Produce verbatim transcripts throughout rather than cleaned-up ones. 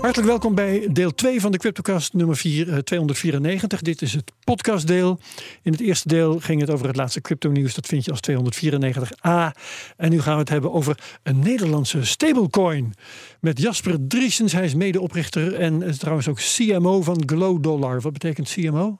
Hartelijk welkom bij deel twee van de Cryptocast nummer tweehonderdvierennegentig. Dit is het podcastdeel. In het eerste deel ging het over het laatste crypto-nieuws. Dat vind je als tweehonderdvierennegentig a. En nu gaan we het hebben over een Nederlandse stablecoin. Met Jasper Driessens, hij is medeoprichter en is trouwens ook C M O van Glo Dollar. Wat betekent C M O?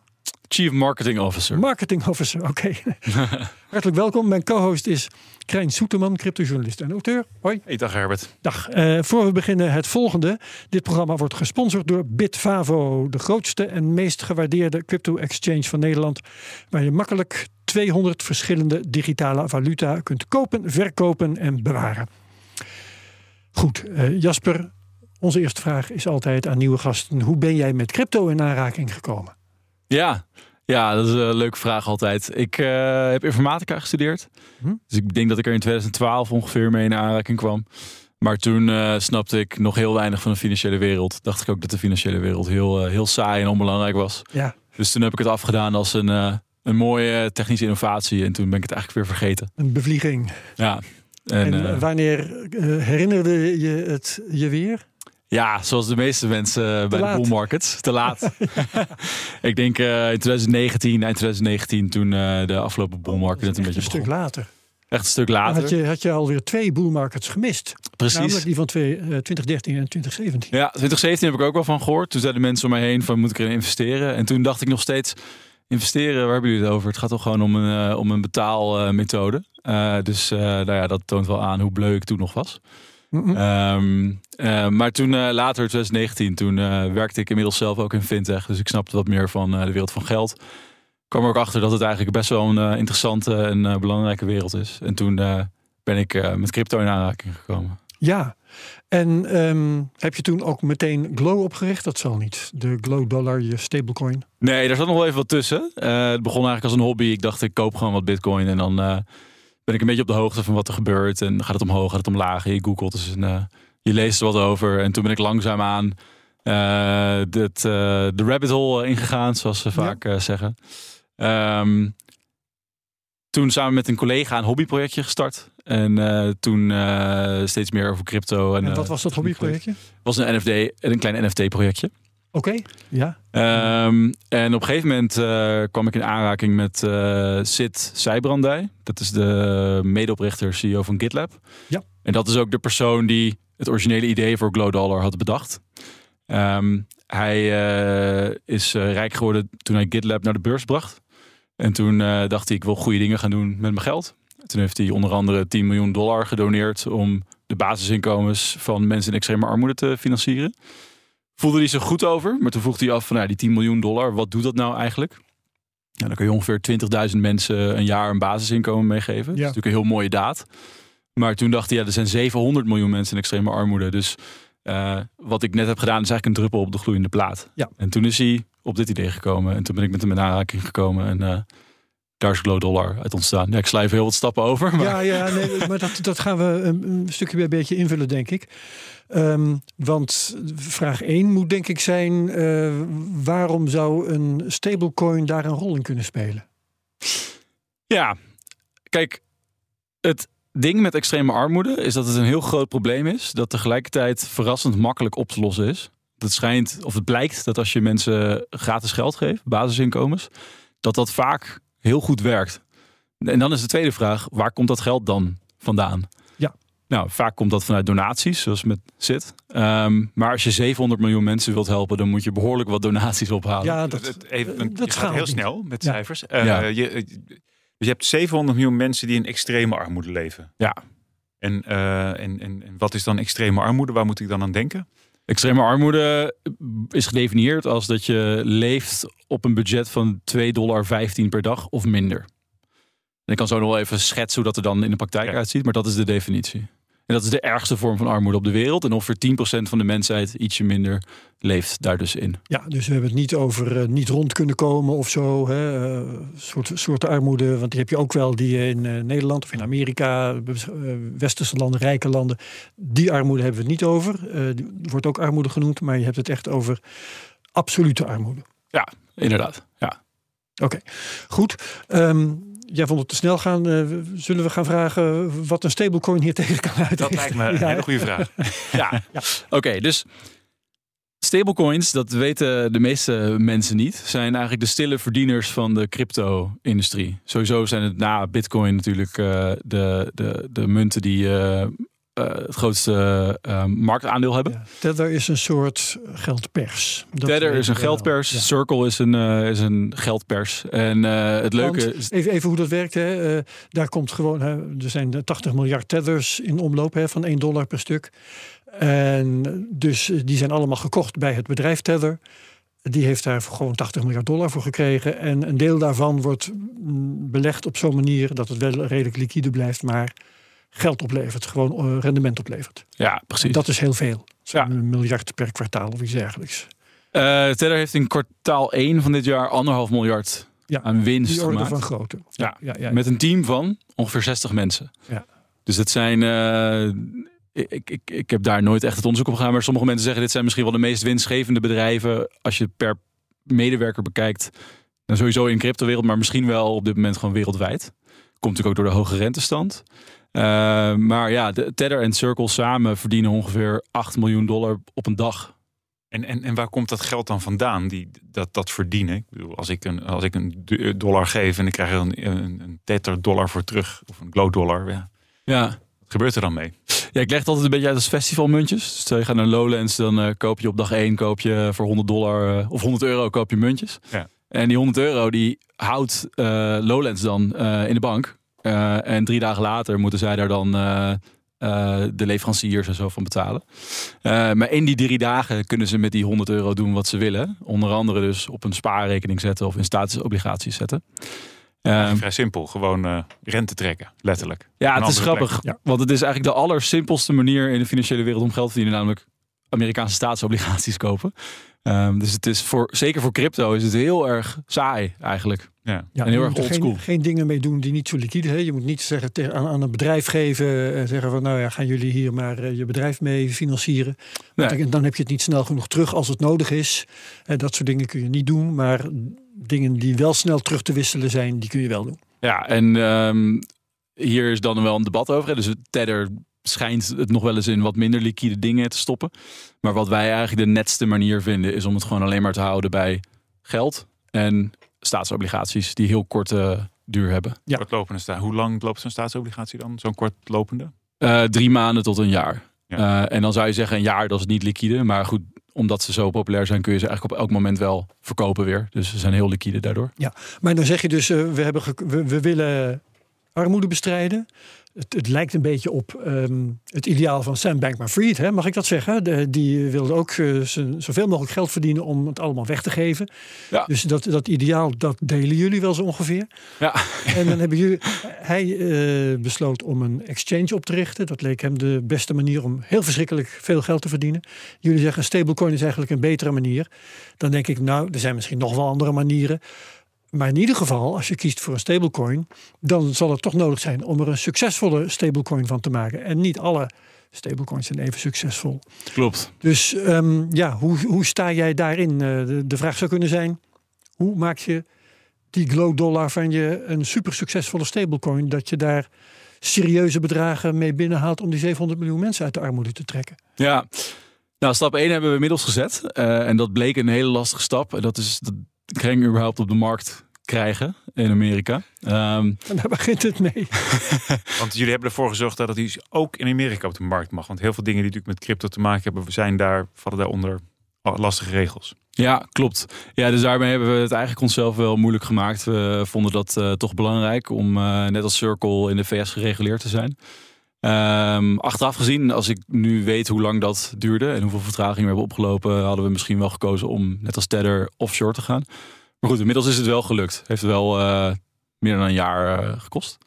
Chief Marketing Officer. Marketing Officer, oké. Okay. Hartelijk welkom. Mijn co-host is Krijn Soeteman, cryptojournalist en auteur. Hoi. Hey, dag Herbert. Dag. Uh, voor we beginnen het volgende. Dit programma wordt gesponsord door Bitfavo, de grootste en meest gewaardeerde crypto-exchange van Nederland, waar je makkelijk tweehonderd verschillende digitale valuta kunt kopen, verkopen en bewaren. Goed, uh, Jasper, onze eerste vraag is altijd aan nieuwe gasten: hoe ben jij met crypto in aanraking gekomen? Ja, ja, dat is een leuke vraag altijd. Ik uh, heb informatica gestudeerd. Hm? Dus ik denk dat ik er in tweeduizend twaalf ongeveer mee in aanraking kwam. Maar toen uh, snapte ik nog heel weinig van de financiële wereld. Dacht ik ook dat de financiële wereld heel, uh, heel saai en onbelangrijk was. Ja. Dus toen heb ik het afgedaan als een, uh, een mooie technische innovatie. En toen ben ik het eigenlijk weer vergeten. Een bevlieging. Ja. En, en uh, wanneer uh, herinnerde je het je weer? Ja, zoals de meeste mensen uh, bij laat. de bull markets. Te laat. Ik denk uh, in twintig negentien, eind twintig negentien, toen uh, de afgelopen bull market oh, het een beetje een begon. stuk later. Echt een stuk later. Had je, had je alweer twee bull markets gemist. Precies. Namelijk die van twee, uh, twintig dertien en twintig zeventien. Ja, twintig zeventien heb ik ook wel van gehoord. Toen zeiden mensen om mij heen van, moet ik erin investeren? En toen dacht ik nog steeds, investeren, waar hebben jullie het over? Het gaat toch gewoon om een, uh, om een betaalmethode. Uh, uh, dus uh, nou ja, dat toont wel aan hoe bleu ik toen nog was. Um, uh, maar toen uh, later, twintig negentien, toen uh, werkte ik inmiddels zelf ook in fintech. Dus ik snapte wat meer van uh, de wereld van geld. Ik kwam er ook achter dat het eigenlijk best wel een uh, interessante en uh, belangrijke wereld is. En toen uh, ben ik uh, met crypto in aanraking gekomen. Ja, en um, heb je toen ook meteen Glo opgericht? Dat zal niet, de Glo Dollar, je stablecoin. Nee, daar zat nog wel even wat tussen. Uh, het begon eigenlijk als een hobby. Ik dacht, ik koop gewoon wat bitcoin en dan... Uh, ben ik een beetje op de hoogte van wat er gebeurt. En gaat het omhoog, gaat het omlaag. Je googelt dus en, uh, je leest er wat over. En toen ben ik langzaamaan uh, dit, uh, de rabbit hole ingegaan, zoals ze vaak ja. uh, zeggen. Um, toen samen met een collega een hobbyprojectje gestart. En uh, toen uh, steeds meer over crypto. En, en wat uh, was dat hobbyprojectje? Het was een N F T, een klein N F T-projectje. Oké, okay, ja. Um, en op een gegeven moment uh, kwam ik in aanraking met uh, Sid Sijbrandij. Dat is de medeoprichter, C E O van GitLab. Ja. En dat is ook de persoon die het originele idee voor Glo Dollar had bedacht. Um, hij uh, is uh, rijk geworden toen hij GitLab naar de beurs bracht. En toen uh, dacht hij, ik wil goede dingen gaan doen met mijn geld. Toen heeft hij onder andere tien miljoen dollar gedoneerd om de basisinkomens van mensen in extreme armoede te financieren. Voelde hij zich goed over, maar toen vroeg hij af van ja, die tien miljoen dollar, wat doet dat nou eigenlijk? Nou, dan kun je ongeveer twintigduizend mensen een jaar een basisinkomen meegeven. Ja. Dat is natuurlijk een heel mooie daad. Maar toen dacht hij, ja, er zijn zevenhonderd miljoen mensen in extreme armoede. Dus uh, wat ik net heb gedaan is eigenlijk een druppel op de gloeiende plaat. Ja. En toen is hij op dit idee gekomen en toen ben ik met hem in aanraking gekomen en... Uh, daar is Glo Dollar uit ontstaan. Ja, ik slijf heel wat stappen over. Maar... Ja, ja nee, maar dat, dat gaan we een, een stukje bij een beetje invullen, denk ik. Um, want vraag één moet denk ik zijn... Uh, waarom zou een stablecoin daar een rol in kunnen spelen? Ja, kijk, het ding met extreme armoede... is dat het een heel groot probleem is... dat tegelijkertijd verrassend makkelijk op te lossen is. Het schijnt, of het blijkt dat als je mensen gratis geld geeft... basisinkomens, dat dat vaak... heel goed werkt. En dan is de tweede vraag, waar komt dat geld dan vandaan? Ja. Nou, vaak komt dat vanuit donaties, zoals met Sid. Um, maar als je zevenhonderd miljoen mensen wilt helpen, dan moet je behoorlijk wat donaties ophalen. Ja, dat, dat, even, dat, dat gaat heel niet. snel met ja. cijfers. Uh, ja. je, je, je hebt zevenhonderd miljoen mensen die in extreme armoede leven. Ja. En, uh, en, en, en wat is dan extreme armoede? Waar moet ik dan aan denken? Extreme armoede is gedefinieerd als dat je leeft op een budget van twee dollar vijftien per dag of minder. En ik kan zo nog wel even schetsen hoe dat er dan in de praktijk ja. uitziet, maar dat is de definitie. En En dat is de ergste vorm van armoede op de wereld. En ongeveer tien procent van de mensheid, ietsje minder, leeft daar dus in. Ja, dus we hebben het niet over uh, niet rond kunnen komen of zo. Hè? Uh, soort, soorten armoede, want die heb je ook wel die in uh, Nederland of in Amerika, uh, westerse landen, rijke landen. Die armoede hebben we het niet over. Uh, die wordt ook armoede genoemd, maar je hebt het echt over absolute armoede. Ja, inderdaad. Ja. Oké, okay. Goed. Um, Jij vond het te snel gaan. Uh, zullen we gaan vragen wat een stablecoin hier tegen kan uitrichten? Dat lijkt me een ja, hele goede vraag. ja, ja. Oké. Okay, dus stablecoins, dat weten de meeste mensen niet, zijn eigenlijk de stille verdieners van de crypto-industrie. Sowieso zijn het na Bitcoin natuurlijk uh, de, de, de munten die uh, uh, het grootste uh, marktaandeel hebben. Ja. Tether is een soort geldpers. Dat Tether is een geldpers. Ja. Circle is een, uh, is een geldpers. En uh, het leuke Want, is... Even, even hoe dat werkt. Hè. Uh, daar komt gewoon... Hè, er zijn tachtig miljard Tethers in omloop, hè, van één dollar per stuk. En dus die zijn allemaal gekocht bij het bedrijf Tether. Die heeft daar gewoon tachtig miljard dollar voor gekregen. En een deel daarvan wordt belegd op zo'n manier dat het wel redelijk liquide blijft, maar geld oplevert, gewoon rendement oplevert. Ja, precies. En dat is heel veel. Ja. Een miljard per kwartaal of iets dergelijks. Uh, Tether heeft in kwartaal één van dit jaar anderhalf miljard ja, aan winst gemaakt. Die orde van grootte. Ja. Ja, ja, ja. Met een team van ongeveer zestig mensen. Ja. Dus dat zijn... Uh, Ik, ik, ik heb daar nooit echt het onderzoek op gedaan, maar sommige mensen zeggen, dit zijn misschien wel de meest winstgevende bedrijven als je per medewerker bekijkt. Nou, sowieso in de cryptowereld, maar misschien wel op dit moment gewoon wereldwijd. Komt natuurlijk ook door de hoge rentestand. Uh, maar ja, de Tether en Circle samen verdienen ongeveer acht miljoen dollar op een dag. En, en, en waar komt dat geld dan vandaan, die, dat, dat verdienen? Ik bedoel, als ik, een, als ik een dollar geef en ik krijg er een, een, een Tether dollar voor terug, of een Glo dollar, ja. ja. Gebeurt er dan mee? Ja, ik leg het altijd een beetje uit als festivalmuntjes. Stel je gaat naar Lowlands, dan uh, koop je op dag één koop je voor honderd dollar uh, of honderd euro koop je muntjes. Ja. En die honderd euro die houdt uh, Lowlands dan uh, in de bank. Uh, en drie dagen later moeten zij daar dan uh, uh, de leveranciers en zo van betalen. Uh, maar in die drie dagen kunnen ze met die honderd euro doen wat ze willen. Onder andere dus op een spaarrekening zetten of in statusobligaties zetten. Uh, vrij simpel, gewoon uh, rente trekken, letterlijk. Ja, het is grappig, ja. Want het is eigenlijk de allersimpelste manier in de financiële wereld om geld te verdienen, namelijk Amerikaanse staatsobligaties kopen. Um, dus het is voor, zeker voor crypto is het heel erg saai eigenlijk. Ja. Ja, en heel erg oldschool. Geen, geen dingen mee doen die niet zo liquide zijn. Je moet niet zeggen te, aan, aan een bedrijf geven en zeggen van nou ja, gaan jullie hier maar je bedrijf mee financieren. Nee. Dan, dan heb je het niet snel genoeg terug als het nodig is. En dat soort dingen kun je niet doen, maar dingen die wel snel terug te wisselen zijn, die kun je wel doen. Ja, en um, hier is dan wel een debat over. Hè? Dus Tether schijnt het nog wel eens in wat minder liquide dingen te stoppen. Maar wat wij eigenlijk de netste manier vinden, is om het gewoon alleen maar te houden bij geld en staatsobligaties die heel korte uh, duur hebben. Ja. Kortlopende sta- Hoe lang loopt zo'n staatsobligatie dan? Zo'n kortlopende? Uh, drie maanden tot een jaar. Ja. Uh, en dan zou je zeggen een jaar, dat is niet liquide. Maar goed, omdat ze zo populair zijn, kun je ze eigenlijk op elk moment wel verkopen weer. Dus ze zijn heel liquide daardoor. Ja, maar dan zeg je dus, uh, we, hebben ge- we, we willen armoede bestrijden. Het, het lijkt een beetje op um, het ideaal van Sam Bankman-Fried, hè? Mag ik dat zeggen? De, die wilde ook uh, zoveel mogelijk geld verdienen om het allemaal weg te geven. Ja. Dus dat, dat ideaal, dat delen jullie wel zo ongeveer. Ja. En dan hebben jullie... Hij uh, besloot om een exchange op te richten. Dat leek hem de beste manier om heel verschrikkelijk veel geld te verdienen. Jullie zeggen, stablecoin is eigenlijk een betere manier. Dan denk ik, nou, er zijn misschien nog wel andere manieren. Maar in ieder geval, als je kiest voor een stablecoin, dan zal het toch nodig zijn om er een succesvolle stablecoin van te maken. En niet alle stablecoins zijn even succesvol. Klopt. Dus um, ja, hoe, hoe sta jij daarin? Uh, de, de vraag zou kunnen zijn, hoe maak je die Glo Dollar van je een super succesvolle stablecoin, dat je daar serieuze bedragen mee binnenhaalt om die zevenhonderd miljoen mensen uit de armoede te trekken? Ja, nou, stap één hebben we inmiddels gezet. Uh, en dat bleek een hele lastige stap. Dat is... Dat Krijn überhaupt op de markt krijgen in Amerika. Um, en daar begint het mee. Want jullie hebben ervoor gezorgd dat het ook in Amerika op de markt mag. Want heel veel dingen die natuurlijk met crypto te maken hebben, zijn daar, vallen daaronder lastige regels. Ja, klopt. Ja, dus daarmee hebben we het eigenlijk onszelf wel moeilijk gemaakt. We vonden dat uh, toch belangrijk om uh, net als Circle in de V S gereguleerd te zijn. Um, achteraf gezien, als ik nu weet hoe lang dat duurde en hoeveel vertraging we hebben opgelopen, hadden we misschien wel gekozen om net als Tether offshore te gaan. Maar goed, inmiddels is het wel gelukt. Heeft wel uh, meer dan een jaar uh, gekost.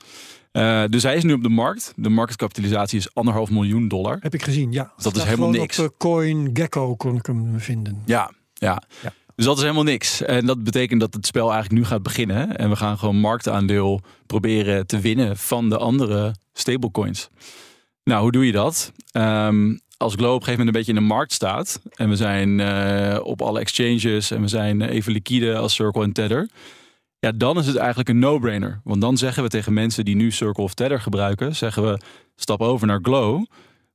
Uh, dus hij is nu op de markt. De marktkapitalisatie is anderhalf miljoen dollar. Heb ik gezien, ja. Dus dat is helemaal niks. Op CoinGecko kon ik hem vinden. Ja, ja, ja. Dus dat is helemaal niks. En dat betekent dat het spel eigenlijk nu gaat beginnen. En we gaan gewoon marktaandeel proberen te winnen van de andere stablecoins. Nou, hoe doe je dat? Um, als Glo op een gegeven moment een beetje in de markt staat. En we zijn uh, op alle exchanges. En we zijn even liquide als Circle en Tether. Ja, dan is het eigenlijk een no-brainer. Want dan zeggen we tegen mensen die nu Circle of Tether gebruiken. Zeggen we, stap over naar Glo.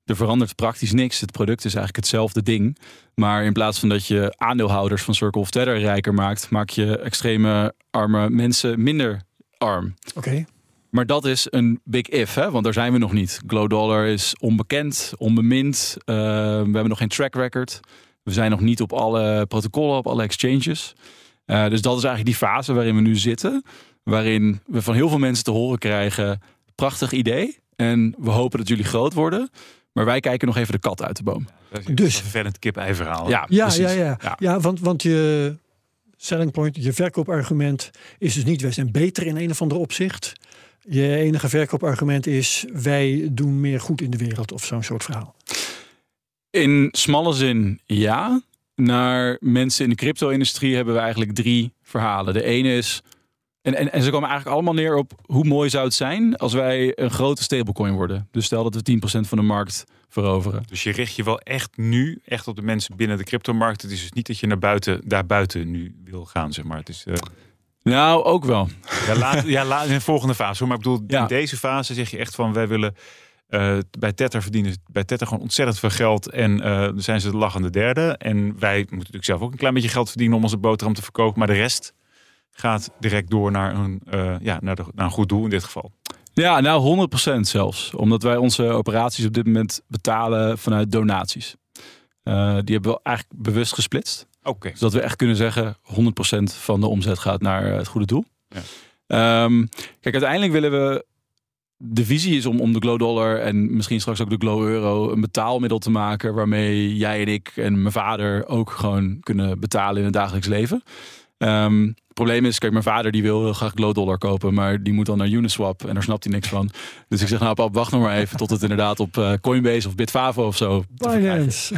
Er verandert praktisch niks. Het product is eigenlijk hetzelfde ding. Maar in plaats van dat je aandeelhouders van Circle of Tether rijker maakt, maak je extreme arme mensen minder arm. Oké. Okay. Maar dat is een big if, hè? Want daar zijn we nog niet. Glo Dollar is onbekend, onbemind. Uh, we hebben nog geen track record. We zijn nog niet op alle protocollen, op alle exchanges. Uh, dus dat is eigenlijk die fase waarin we nu zitten. Waarin we van heel veel mensen te horen krijgen, prachtig idee. En we hopen dat jullie groot worden. Maar wij kijken nog even de kat uit de boom. Ja, dus een vervelend kip-ei verhaal. Ja, ja, ja, ja. ja. ja want, want je selling point, je verkoopargument is dus niet wij zijn beter in een of ander opzicht. Je enige verkoopargument is wij doen meer goed in de wereld of zo'n soort verhaal. In smalle zin ja. Naar mensen in de crypto-industrie hebben we eigenlijk drie verhalen. De ene is, en, en, en ze komen eigenlijk allemaal neer op hoe mooi zou het zijn als wij een grote stablecoin worden. Dus stel dat we tien procent van de markt veroveren. Dus je richt je wel echt nu echt op de mensen binnen de cryptomarkt. Het is dus niet dat je naar buiten, daarbuiten nu wil gaan, zeg maar. Het is... Uh... Nou, ook wel. Ja, laat, ja laat, in de volgende fase. Hoor. Maar ik bedoel, ja. In deze fase zeg je echt van, wij willen uh, bij Tether verdienen. Bij Tether gewoon ontzettend veel geld. En uh, dan zijn ze de lachende derde. En wij moeten natuurlijk zelf ook een klein beetje geld verdienen om onze boterham te verkopen. Maar de rest gaat direct door naar een, uh, ja, naar de, naar een goed doel in dit geval. Ja, nou honderd procent zelfs. Omdat wij onze operaties op dit moment betalen vanuit donaties. Uh, die hebben we eigenlijk bewust gesplitst. Okay. Zodat we echt kunnen zeggen, honderd procent van de omzet gaat naar het goede doel. Ja. Um, kijk, uiteindelijk willen we... De visie is om, om de Glo Dollar en misschien straks ook de Glo Euro een betaalmiddel te maken waarmee jij en ik en mijn vader ook gewoon kunnen betalen in het dagelijks leven. Um, het probleem is, kijk, mijn vader die wil heel graag Glo Dollar kopen, maar die moet dan naar Uniswap en daar snapt hij niks van. Dus ik zeg, nou pap, wacht nog maar even tot het inderdaad op uh, Coinbase of Bitfavo of zo. Binance.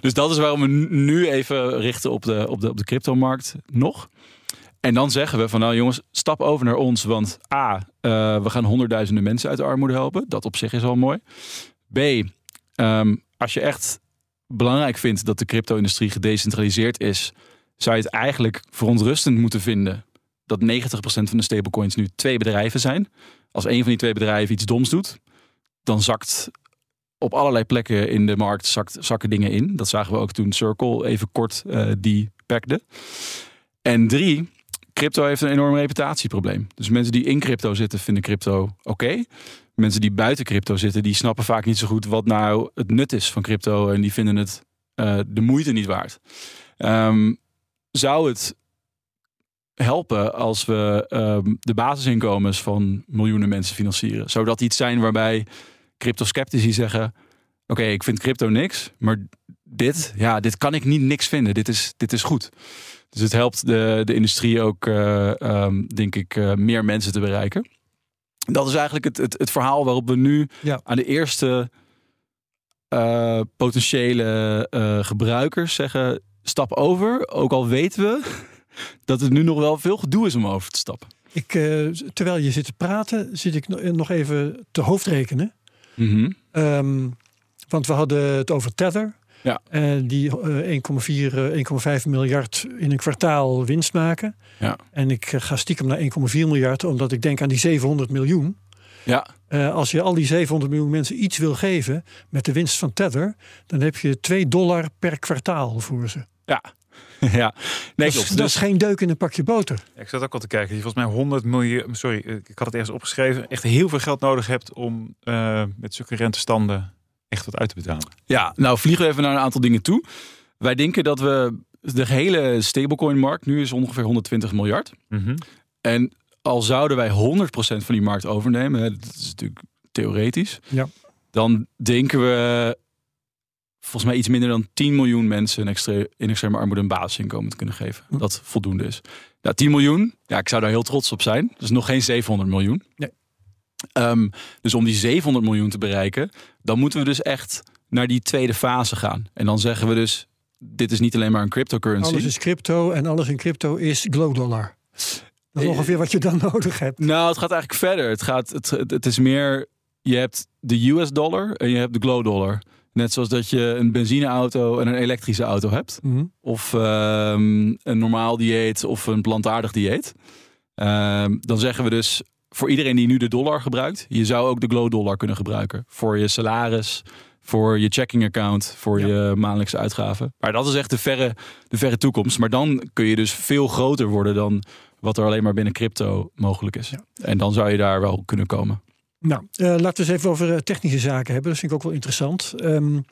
Dus dat is waarom we nu even richten op de, op de, op de cryptomarkt nog. En dan zeggen we van, nou jongens, stap over naar ons, want A, uh, we gaan honderdduizenden mensen uit de armoede helpen. Dat op zich is al mooi. B, um, als je echt belangrijk vindt dat de crypto-industrie gedecentraliseerd is, zou je het eigenlijk verontrustend moeten vinden dat negentig procent van de stablecoins nu twee bedrijven zijn. Als een van die twee bedrijven iets doms doet, dan zakt op allerlei plekken in de markt zakt, zakken dingen in. Dat zagen we ook toen Circle even kort uh, die packte. En drie, crypto heeft een enorm reputatieprobleem. Dus mensen die in crypto zitten vinden crypto oké. Okay. Mensen die buiten crypto zitten, die snappen vaak niet zo goed wat nou het nut is van crypto. En die vinden het uh, de moeite niet waard. Um, Zou het helpen als we uh, de basisinkomens van miljoenen mensen financieren? Zou dat iets zijn waarbij cryptosceptici zeggen, oké, okay, ik vind crypto niks, maar dit, ja, dit kan ik niet niks vinden. Dit is, dit is goed. Dus het helpt de, de industrie ook, uh, um, denk ik, uh, meer mensen te bereiken. Dat is eigenlijk het, het, het verhaal waarop we nu ja. aan de eerste uh, potentiële uh, gebruikers zeggen, stap over, ook al weten we dat het nu nog wel veel gedoe is om over te stappen. Ik, uh, terwijl je zit te praten, zit ik nog even te hoofdrekenen. Mm-hmm. Um, want we hadden het over Tether. Ja. Uh, die uh, één komma vier, uh, één komma vijf miljard in een kwartaal winst maken. Ja. En ik uh, ga stiekem naar één komma vier miljard, omdat ik denk aan die zevenhonderd miljoen. Ja. Uh, als je al die zevenhonderd miljoen mensen iets wil geven met de winst van Tether, dan heb je twee dollar per kwartaal voor ze. Ja, ja. Nee, dat, is, dus, dat is geen deuk in een pakje boter. Ik zat ook al te kijken. Je volgens mij honderd miljoen, sorry, ik had het ergens opgeschreven, echt heel veel geld nodig hebt om uh, met zulke rentestanden echt wat uit te betalen. Ja, nou vliegen we even naar een aantal dingen toe. Wij denken dat we de hele stablecoin-markt nu is ongeveer honderdtwintig miljard. Mm-hmm. En al zouden wij honderd procent van die markt overnemen, hè, dat is natuurlijk theoretisch, ja. Dan denken we volgens mij iets minder dan tien miljoen mensen in, extre- in extreme armoede een basisinkomen te kunnen geven. Hm. Dat voldoende is. Ja, tien miljoen, ja, ik zou daar heel trots op zijn. Dat is nog geen zevenhonderd miljoen. Nee. Um, dus om die zevenhonderd miljoen te bereiken, dan moeten we dus echt naar die tweede fase gaan. En dan zeggen we dus, dit is niet alleen maar een cryptocurrency. Alles is crypto en alles in crypto is Glo Dollar. Dat is ongeveer wat je dan nodig hebt. Nou, het gaat eigenlijk verder. Het, gaat, het, het is meer, je hebt de U S dollar en je hebt de Glo Dollar. Net zoals dat je een benzineauto en een elektrische auto hebt. Mm-hmm. Of um, een normaal dieet of een plantaardig dieet. Um, dan zeggen we dus, voor iedereen die nu de dollar gebruikt, je zou ook de Glo Dollar kunnen gebruiken. Voor je salaris, voor je checking account, voor ja. je maandelijkse uitgaven. Maar dat is echt de verre, de verre toekomst. Maar dan kun je dus veel groter worden dan wat er alleen maar binnen crypto mogelijk is. Ja. En dan zou je daar wel kunnen komen. Nou, uh, laten we eens even over technische zaken hebben. Dat vind ik ook wel interessant. Um,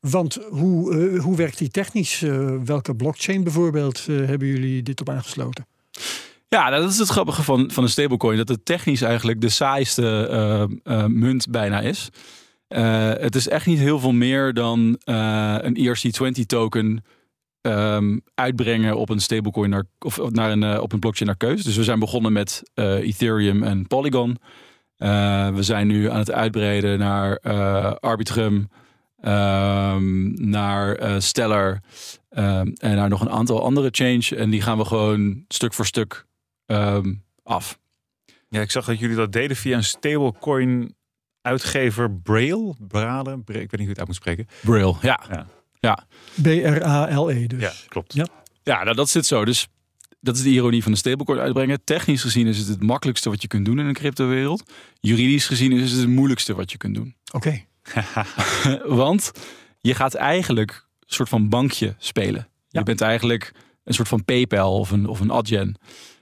want hoe, uh, hoe werkt die technisch? Uh, welke blockchain bijvoorbeeld uh, hebben jullie dit op aangesloten? Ja, nou, dat is het grappige van, van een stablecoin. Dat het technisch eigenlijk de saaiste uh, uh, munt bijna is. Uh, het is echt niet heel veel meer dan uh, een E R C twintig token um, uitbrengen op een stablecoin naar, of naar een, uh, op een blockchain naar keus. Dus we zijn begonnen met uh, Ethereum en Polygon. Uh, we zijn nu aan het uitbreiden naar uh, Arbitrum, uh, naar uh, Stellar uh, en naar nog een aantal andere change. En die gaan we gewoon stuk voor stuk um, af. Ja, ik zag dat jullie dat deden via een stablecoin uitgever Brale, Brale, ik weet niet hoe je het uit moet spreken. Brale, ja. ja. ja. B R A L E dus. Ja, klopt. Ja, ja nou, dat zit zo. Dus dat is de ironie van de stablecoin uitbrengen. Technisch gezien is het het makkelijkste wat je kunt doen in een cryptowereld. Juridisch gezien is het het moeilijkste wat je kunt doen. Oké. Okay. Want je gaat eigenlijk een soort van bankje spelen. Ja. Je bent eigenlijk een soort van PayPal of een, of een Adyen.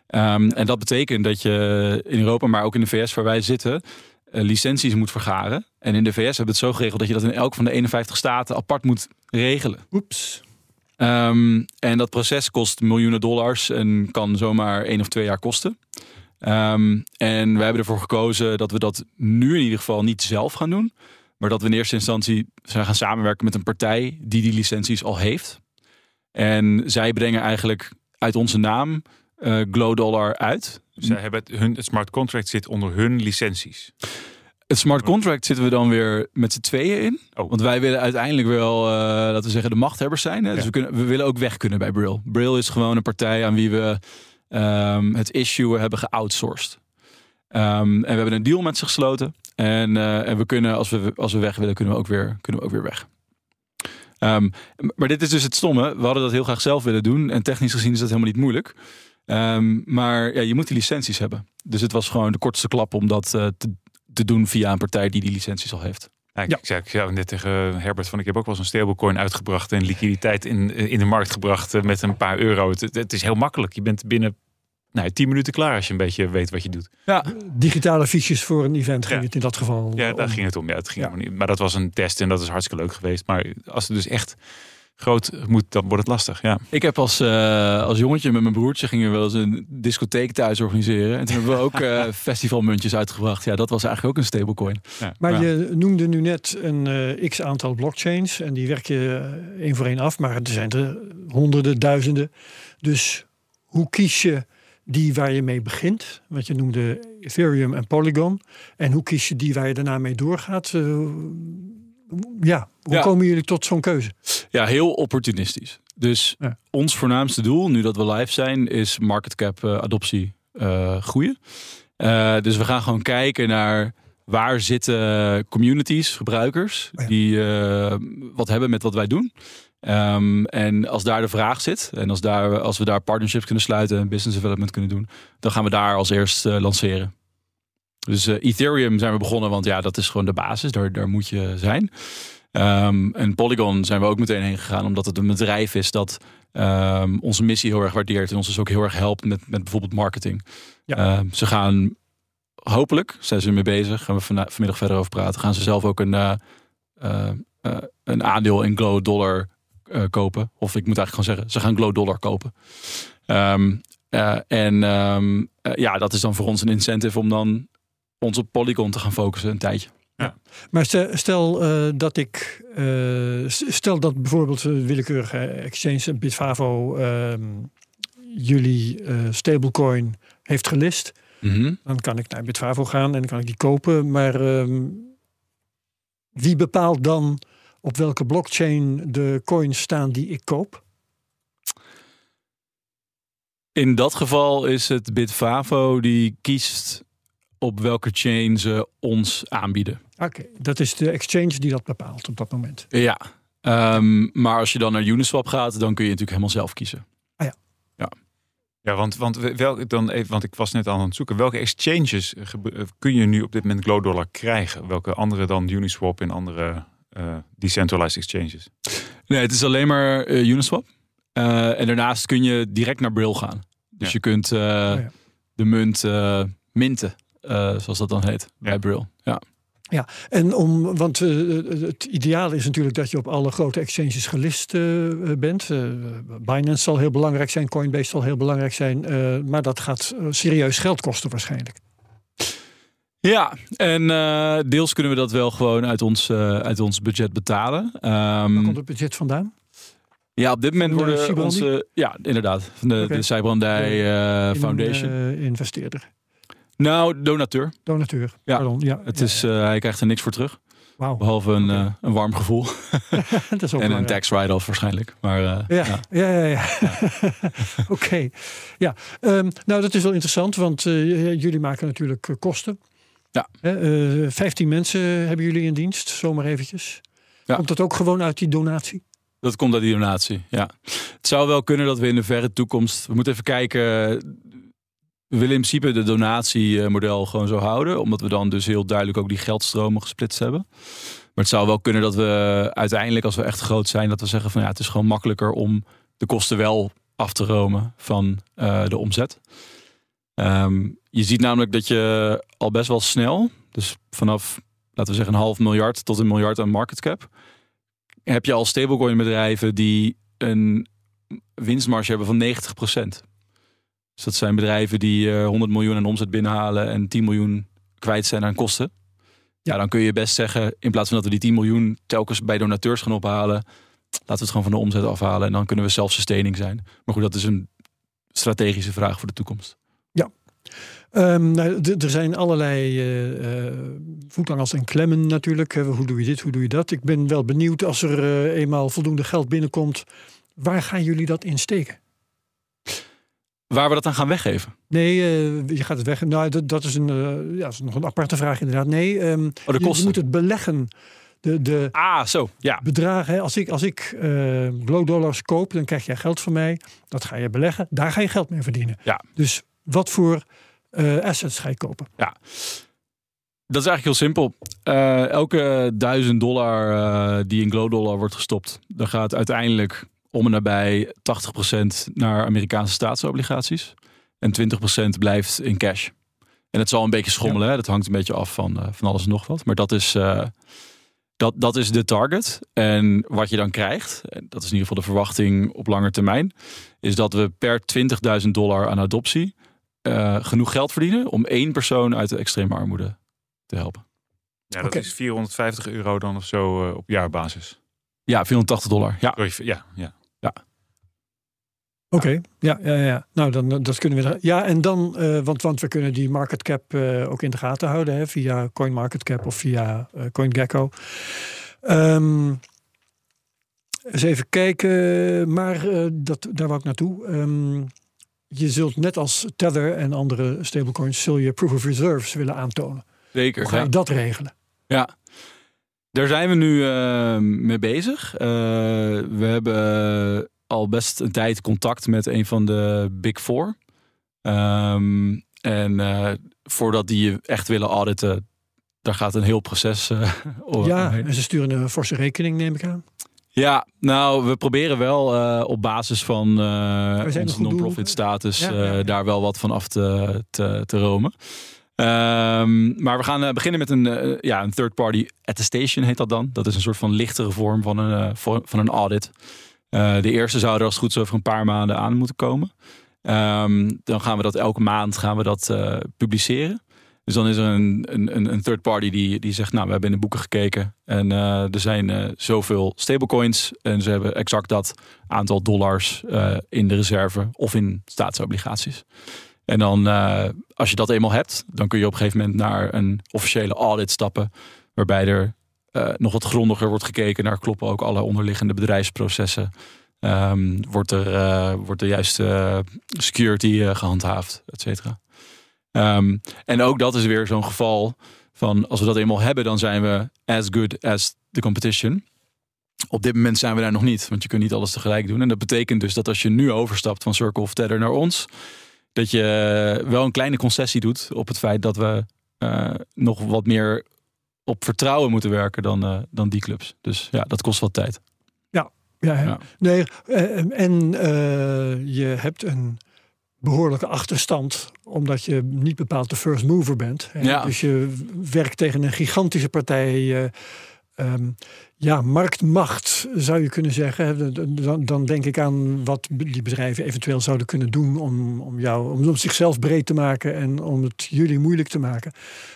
Um, en dat betekent dat je in Europa, maar ook in de V S waar wij zitten, licenties moet vergaren. En in de V S hebben we het zo geregeld dat je dat in elk van de eenenvijftig staten apart moet regelen. Oeps. Um, en dat proces kost miljoenen dollars en kan zomaar één of twee jaar kosten. Um, en wij hebben ervoor gekozen dat we dat nu in ieder geval niet zelf gaan doen. Maar dat we in eerste instantie zijn gaan samenwerken met een partij die die licenties al heeft. En zij brengen eigenlijk uit onze naam uh, Glo Dollar uit. Zij hebben het, hun, het smart contract zit onder hun licenties. Het smart contract zitten we dan weer met z'n tweeën in. Oh. Want wij willen uiteindelijk wel, uh, laten we zeggen, de machthebbers zijn. Hè? Ja. Dus we, kunnen, we willen ook weg kunnen bij Brale. Brale is gewoon een partij aan wie we um, het issue hebben geoutsourced. Um, en we hebben een deal met ze gesloten. En, uh, en we kunnen, als we, als we weg willen, kunnen we ook weer, kunnen we ook weer weg. Um, maar dit is dus het stomme. We hadden dat heel graag zelf willen doen. En technisch gezien is dat helemaal niet moeilijk. Um, maar ja, je moet die licenties hebben. Dus het was gewoon de kortste klap om dat uh, te, te doen via een partij die die licenties al heeft. Ja, ik, ja. Zei, ik zei net tegen Herbert van ik heb ook wel eens een stablecoin uitgebracht en liquiditeit in, in de markt gebracht uh, met een paar euro. Het, het is heel makkelijk. Je bent binnen nou, tien minuten klaar als je een beetje weet wat je doet. Ja. Digitale fiches voor een event ging ja. het in dat geval Ja, daar om. ging het om. Ja, het ging ja. om niet. Maar dat was een test en dat is hartstikke leuk geweest. Maar als het dus echt groot moet, dan wordt het lastig, ja. Ik heb als, uh, als jongetje met mijn broertje gingen we wel eens een discotheek thuis organiseren. En toen hebben we ook uh, festivalmuntjes uitgebracht. Ja, dat was eigenlijk ook een stablecoin. Ja, maar ja. je noemde nu net een uh, x-aantal blockchains. En die werk je één voor één af. Maar er zijn er honderden, duizenden. Dus hoe kies je die waar je mee begint? Want je noemde Ethereum en Polygon. En hoe kies je die waar je daarna mee doorgaat? Uh, Ja, hoe ja. komen jullie tot zo'n keuze? Ja, heel opportunistisch. Dus ja. ons voornaamste doel, nu dat we live zijn, is marketcap uh, adoptie uh, groeien. Uh, dus we gaan gewoon kijken naar waar zitten communities, gebruikers, oh ja. die uh, wat hebben met wat wij doen. Um, en als daar de vraag zit, en als, daar, als we daar partnerships kunnen sluiten en business development kunnen doen, dan gaan we daar als eerst uh, lanceren. Dus uh, Ethereum zijn we begonnen, want ja, dat is gewoon de basis. Daar, daar moet je zijn. Um, en Polygon zijn we ook meteen heen gegaan, omdat het een bedrijf is dat um, onze missie heel erg waardeert. En ons dus ook heel erg helpt met, met bijvoorbeeld marketing. Ja. Uh, ze gaan, hopelijk, zijn ze mee bezig. Gaan we van, vanmiddag verder over praten. Gaan ze zelf ook een, uh, uh, uh, een aandeel in Glo Dollar uh, kopen. Of ik moet eigenlijk gewoon zeggen, ze gaan Glo Dollar kopen. Um, uh, en um, uh, ja, dat is dan voor ons een incentive om dan ons op Polygon te gaan focussen een tijdje. Ja. Maar stel, stel uh, dat ik... Uh, stel dat bijvoorbeeld uh, willekeurige exchange en Bitfavo uh, jullie uh, stablecoin heeft gelist. Mm-hmm. Dan kan ik naar Bitfavo gaan en dan kan ik die kopen. Maar um, wie bepaalt dan op welke blockchain de coins staan die ik koop? In dat geval is het Bitfavo die kiest op welke chain ze ons aanbieden. Oké, okay, dat is de exchange die dat bepaalt op dat moment. Ja, um, maar als je dan naar Uniswap gaat, dan kun je natuurlijk helemaal zelf kiezen. Ah ja. Ja, ja want, want, welk, dan even, want ik was net aan het zoeken. Welke exchanges gebe- kun je nu op dit moment Glo Dollar krijgen? Welke andere dan Uniswap en andere uh, decentralized exchanges? Nee, het is alleen maar uh, Uniswap. Uh, en daarnaast kun je direct naar Brale gaan. Dus ja. je kunt uh, oh ja. de munt uh, minten, uh, zoals dat dan heet, ja. bij Brale. Ja, ja en om, want uh, het ideaal is natuurlijk dat je op alle grote exchanges gelist uh, bent. Uh, Binance zal heel belangrijk zijn, Coinbase zal heel belangrijk zijn. Uh, maar dat gaat uh, serieus geld kosten waarschijnlijk. Ja, en uh, deels kunnen we dat wel gewoon uit ons, uh, uit ons budget betalen. Um, Waar komt het budget vandaan? Ja, op dit moment worden onze... Ja, inderdaad. Van de, okay. de Sijbrandij uh, in, Foundation. Uh, investeerder. Nou, donateur. Donateur, ja. pardon. Ja, het ja, is, ja. Uh, hij krijgt er niks voor terug. Wow. Behalve een, okay. uh, een warm gevoel. Dat is ook en een raar. Tax write-off waarschijnlijk. Maar, uh, ja, ja, ja, ja. ja. ja. Oké. Okay. Ja, um, nou dat is wel interessant, want uh, jullie maken natuurlijk uh, kosten. Ja. Uh, vijftien mensen hebben jullie in dienst, zomaar eventjes. Ja. Komt dat ook gewoon uit die donatie? Dat komt uit die donatie, ja. Het zou wel kunnen dat we in de verre toekomst... We moeten even kijken... We willen in principe de donatiemodel gewoon zo houden. Omdat we dan dus heel duidelijk ook die geldstromen gesplitst hebben. Maar het zou wel kunnen dat we uiteindelijk, als we echt groot zijn... dat we zeggen van ja, het is gewoon makkelijker om de kosten wel af te romen van uh, de omzet. Um, je ziet namelijk dat je al best wel snel... Dus vanaf, laten we zeggen, een half miljard tot een miljard aan market cap... heb je al stablecoin bedrijven die een winstmarge hebben van negentig procent. Dus dat zijn bedrijven die honderd miljoen aan omzet binnenhalen en tien miljoen kwijt zijn aan kosten. Ja, dan kun je best zeggen, in plaats van dat we die tien miljoen telkens bij donateurs gaan ophalen, laten we het gewoon van de omzet afhalen en dan kunnen we zelfsustaining zijn. Maar goed, dat is een strategische vraag voor de toekomst. Ja. Um, nou, d- er zijn allerlei uh, voetlangers en klemmen natuurlijk. Hoe doe je dit, hoe doe je dat? Ik ben wel benieuwd als er uh, eenmaal voldoende geld binnenkomt. Waar gaan jullie dat in steken? Waar we dat aan gaan weggeven? Nee, uh, je gaat het weggeven. Nou, d- dat, is een, uh, ja, dat is nog een aparte vraag inderdaad. Nee, um, oh, de kosten. Je moet het beleggen. De, de ah, zo, ja. bedragen. Hè? Als ik, als ik uh, Glo Dollars koop, dan krijg jij geld van mij. Dat ga je beleggen. Daar ga je geld mee verdienen. Ja. Dus wat voor... Uh, assets ga je kopen? Ja, dat is eigenlijk heel simpel. Uh, elke duizend dollar uh, die in Glo Dollar wordt gestopt, dan gaat uiteindelijk om en nabij tachtig procent naar Amerikaanse staatsobligaties en twintig procent blijft in cash. En het zal een beetje schommelen, ja. hè? Dat hangt een beetje af van, uh, van alles en nog wat. Maar dat is, uh, dat, dat is de target. En wat je dan krijgt, en dat is in ieder geval de verwachting op lange termijn, is dat we per twintigduizend dollar aan adoptie Uh, genoeg geld verdienen om één persoon uit de extreme armoede te helpen. Ja, dat okay. is vierhonderdvijftig euro dan of zo uh, op jaarbasis. Ja, vierhonderdtachtig dollar. Ja, Sorry, ja, ja. ja. Oké, okay. ja, ja, ja. Nou, dan dat kunnen we. Ja, en dan, uh, want, want we kunnen die market cap uh, ook in de gaten houden hè, via CoinMarketCap of via uh, CoinGecko. Um, eens even kijken, maar uh, dat, daar wou ik naartoe. Um, Je zult net als Tether en andere stablecoins... zul je proof of reserves willen aantonen. Zeker. Hoe ga je ja. dat regelen? Ja, daar zijn we nu uh, mee bezig. Uh, we hebben al best een tijd contact met een van de Big Four. Um, en uh, voordat die je echt willen auditen... daar gaat een heel proces uh, over. Ja, en ze sturen een forse rekening, neem ik aan. Ja, nou, we proberen wel uh, op basis van uh, onze non-profit status... Ja, ja, ja. Uh, daar wel wat van af te, te, te romen. Um, maar we gaan uh, beginnen met een, uh, ja, een third-party attestation, heet dat dan. Dat is een soort van lichtere vorm van een, uh, vorm, van een audit. Uh, de eerste zou er als het goed is over een paar maanden aan moeten komen. Um, dan gaan we dat elke maand gaan we dat, uh, publiceren. Dus dan is er een, een, een third party die, die zegt... nou, we hebben in de boeken gekeken en uh, er zijn uh, zoveel stablecoins... en ze hebben exact dat aantal dollars uh, in de reserve of in staatsobligaties. En dan, uh, als je dat eenmaal hebt, dan kun je op een gegeven moment naar een officiële audit stappen. Waarbij er uh, nog wat grondiger wordt gekeken naar kloppen ook alle onderliggende bedrijfsprocessen. Um, wordt, er, uh, wordt de juiste uh, security uh, gehandhaafd, et cetera. Um, en ook dat is weer zo'n geval van als we dat eenmaal hebben, dan zijn we as good as the competition. Op dit moment zijn we daar nog niet, want je kunt niet alles tegelijk doen. En dat betekent dus dat als je nu overstapt van Circle of Tether naar ons, dat je wel een kleine concessie doet op het feit dat we uh, nog wat meer op vertrouwen moeten werken dan, uh, dan die clubs. Dus ja, dat kost wat tijd. Ja, ja, ja. Nee, en uh, je hebt een behoorlijke achterstand, omdat je niet bepaald de first mover bent. Hè? Ja. Dus je werkt tegen een gigantische partij. Uh, Um, ja, marktmacht zou je kunnen zeggen. Dan, dan denk ik aan wat die bedrijven eventueel zouden kunnen doen om, om, jou, om, om zichzelf breed te maken en om het jullie moeilijk te maken.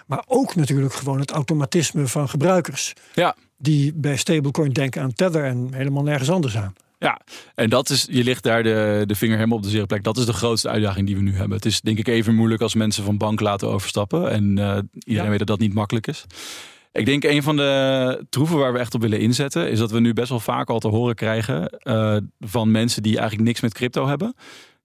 Maar ook natuurlijk gewoon het automatisme van gebruikers. Ja. Die bij stablecoin denken aan Tether en helemaal nergens anders aan. Ja, en dat is, je ligt daar de, de vinger helemaal op de zere plek. Dat is de grootste uitdaging die we nu hebben. Het is denk ik even moeilijk als mensen van bank laten overstappen. En uh, iedereen ja. weet dat dat niet makkelijk is. Ik denk een van de troeven waar we echt op willen inzetten is dat we nu best wel vaak al te horen krijgen uh, van mensen die eigenlijk niks met crypto hebben.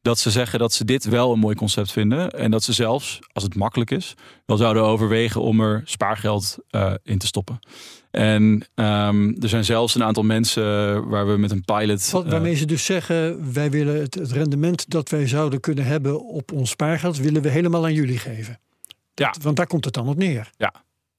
Dat ze zeggen dat ze dit wel een mooi concept vinden. En dat ze zelfs, als het makkelijk is, wel zouden overwegen om er spaargeld uh, in te stoppen. En um, er zijn zelfs een aantal mensen waar we met een pilot... Wat, waarmee uh, ze dus zeggen, wij willen het, het rendement dat wij zouden kunnen hebben op ons spaargeld, willen we helemaal aan jullie geven. Ja. Dat, want daar komt het dan op neer. Ja.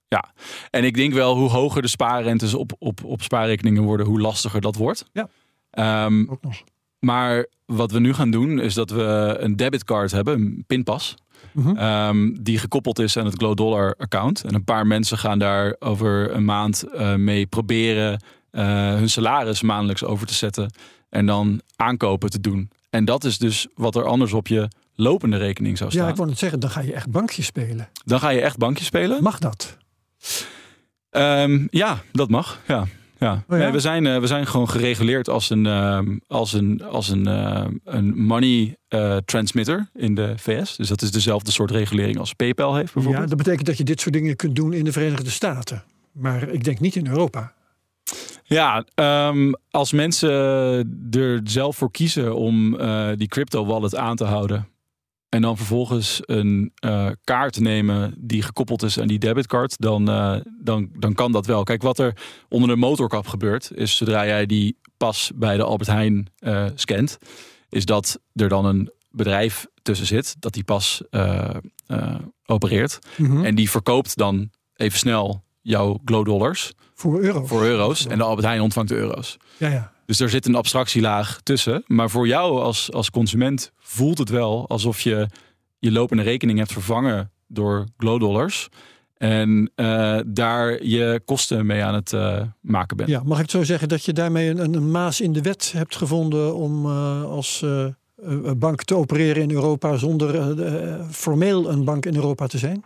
Ja, en ik denk wel hoe hoger de spaarrentes op, op, op spaarrekeningen worden, hoe lastiger dat wordt. Ja, um, ook nog. Maar wat we nu gaan doen, is dat we een debitcard hebben, een pinpas. Mm-hmm. Um, die gekoppeld is aan het Glo Dollar account. En een paar mensen gaan daar over een maand uh, mee proberen uh, hun salaris maandelijks over te zetten. En dan aankopen te doen. En dat is dus wat er anders op je lopende rekening zou staan. Ja, ik wou net zeggen, dan ga je echt bankje spelen. Dan ga je echt bankje spelen? Mag dat? Um, ja, dat mag. Ja, ja. Oh ja? Nee, we zijn, uh, we zijn gewoon gereguleerd als een, uh, als een, als een, uh, een money uh, transmitter in de V S. Dus dat is dezelfde soort regulering als PayPal heeft bijvoorbeeld. Ja, dat betekent dat je dit soort dingen kunt doen in de Verenigde Staten. Maar ik denk niet in Europa. Ja, um, als mensen er zelf voor kiezen om uh, die crypto wallet aan te houden. En dan vervolgens een uh, kaart nemen die gekoppeld is aan die debitcard. Dan, uh, dan, dan kan dat wel. Kijk, wat er onder de motorkap gebeurt, is zodra jij die pas bij de Albert Heijn uh, scant, is dat er dan een bedrijf tussen zit dat die pas uh, uh, opereert. Mm-hmm. En die verkoopt dan even snel jouw Glo Dollars. Voor euro's. Voor euro's. En de Albert Heijn ontvangt de euro's. Ja, ja. Dus er zit een abstractielaag tussen. Maar voor jou als, als consument voelt het wel alsof je je lopende rekening hebt vervangen door Glo Dollars. En uh, daar je kosten mee aan het uh, maken bent. Ja, mag ik het zo zeggen dat je daarmee een, een maas in de wet hebt gevonden om uh, als uh, bank te opereren in Europa zonder uh, formeel een bank in Europa te zijn?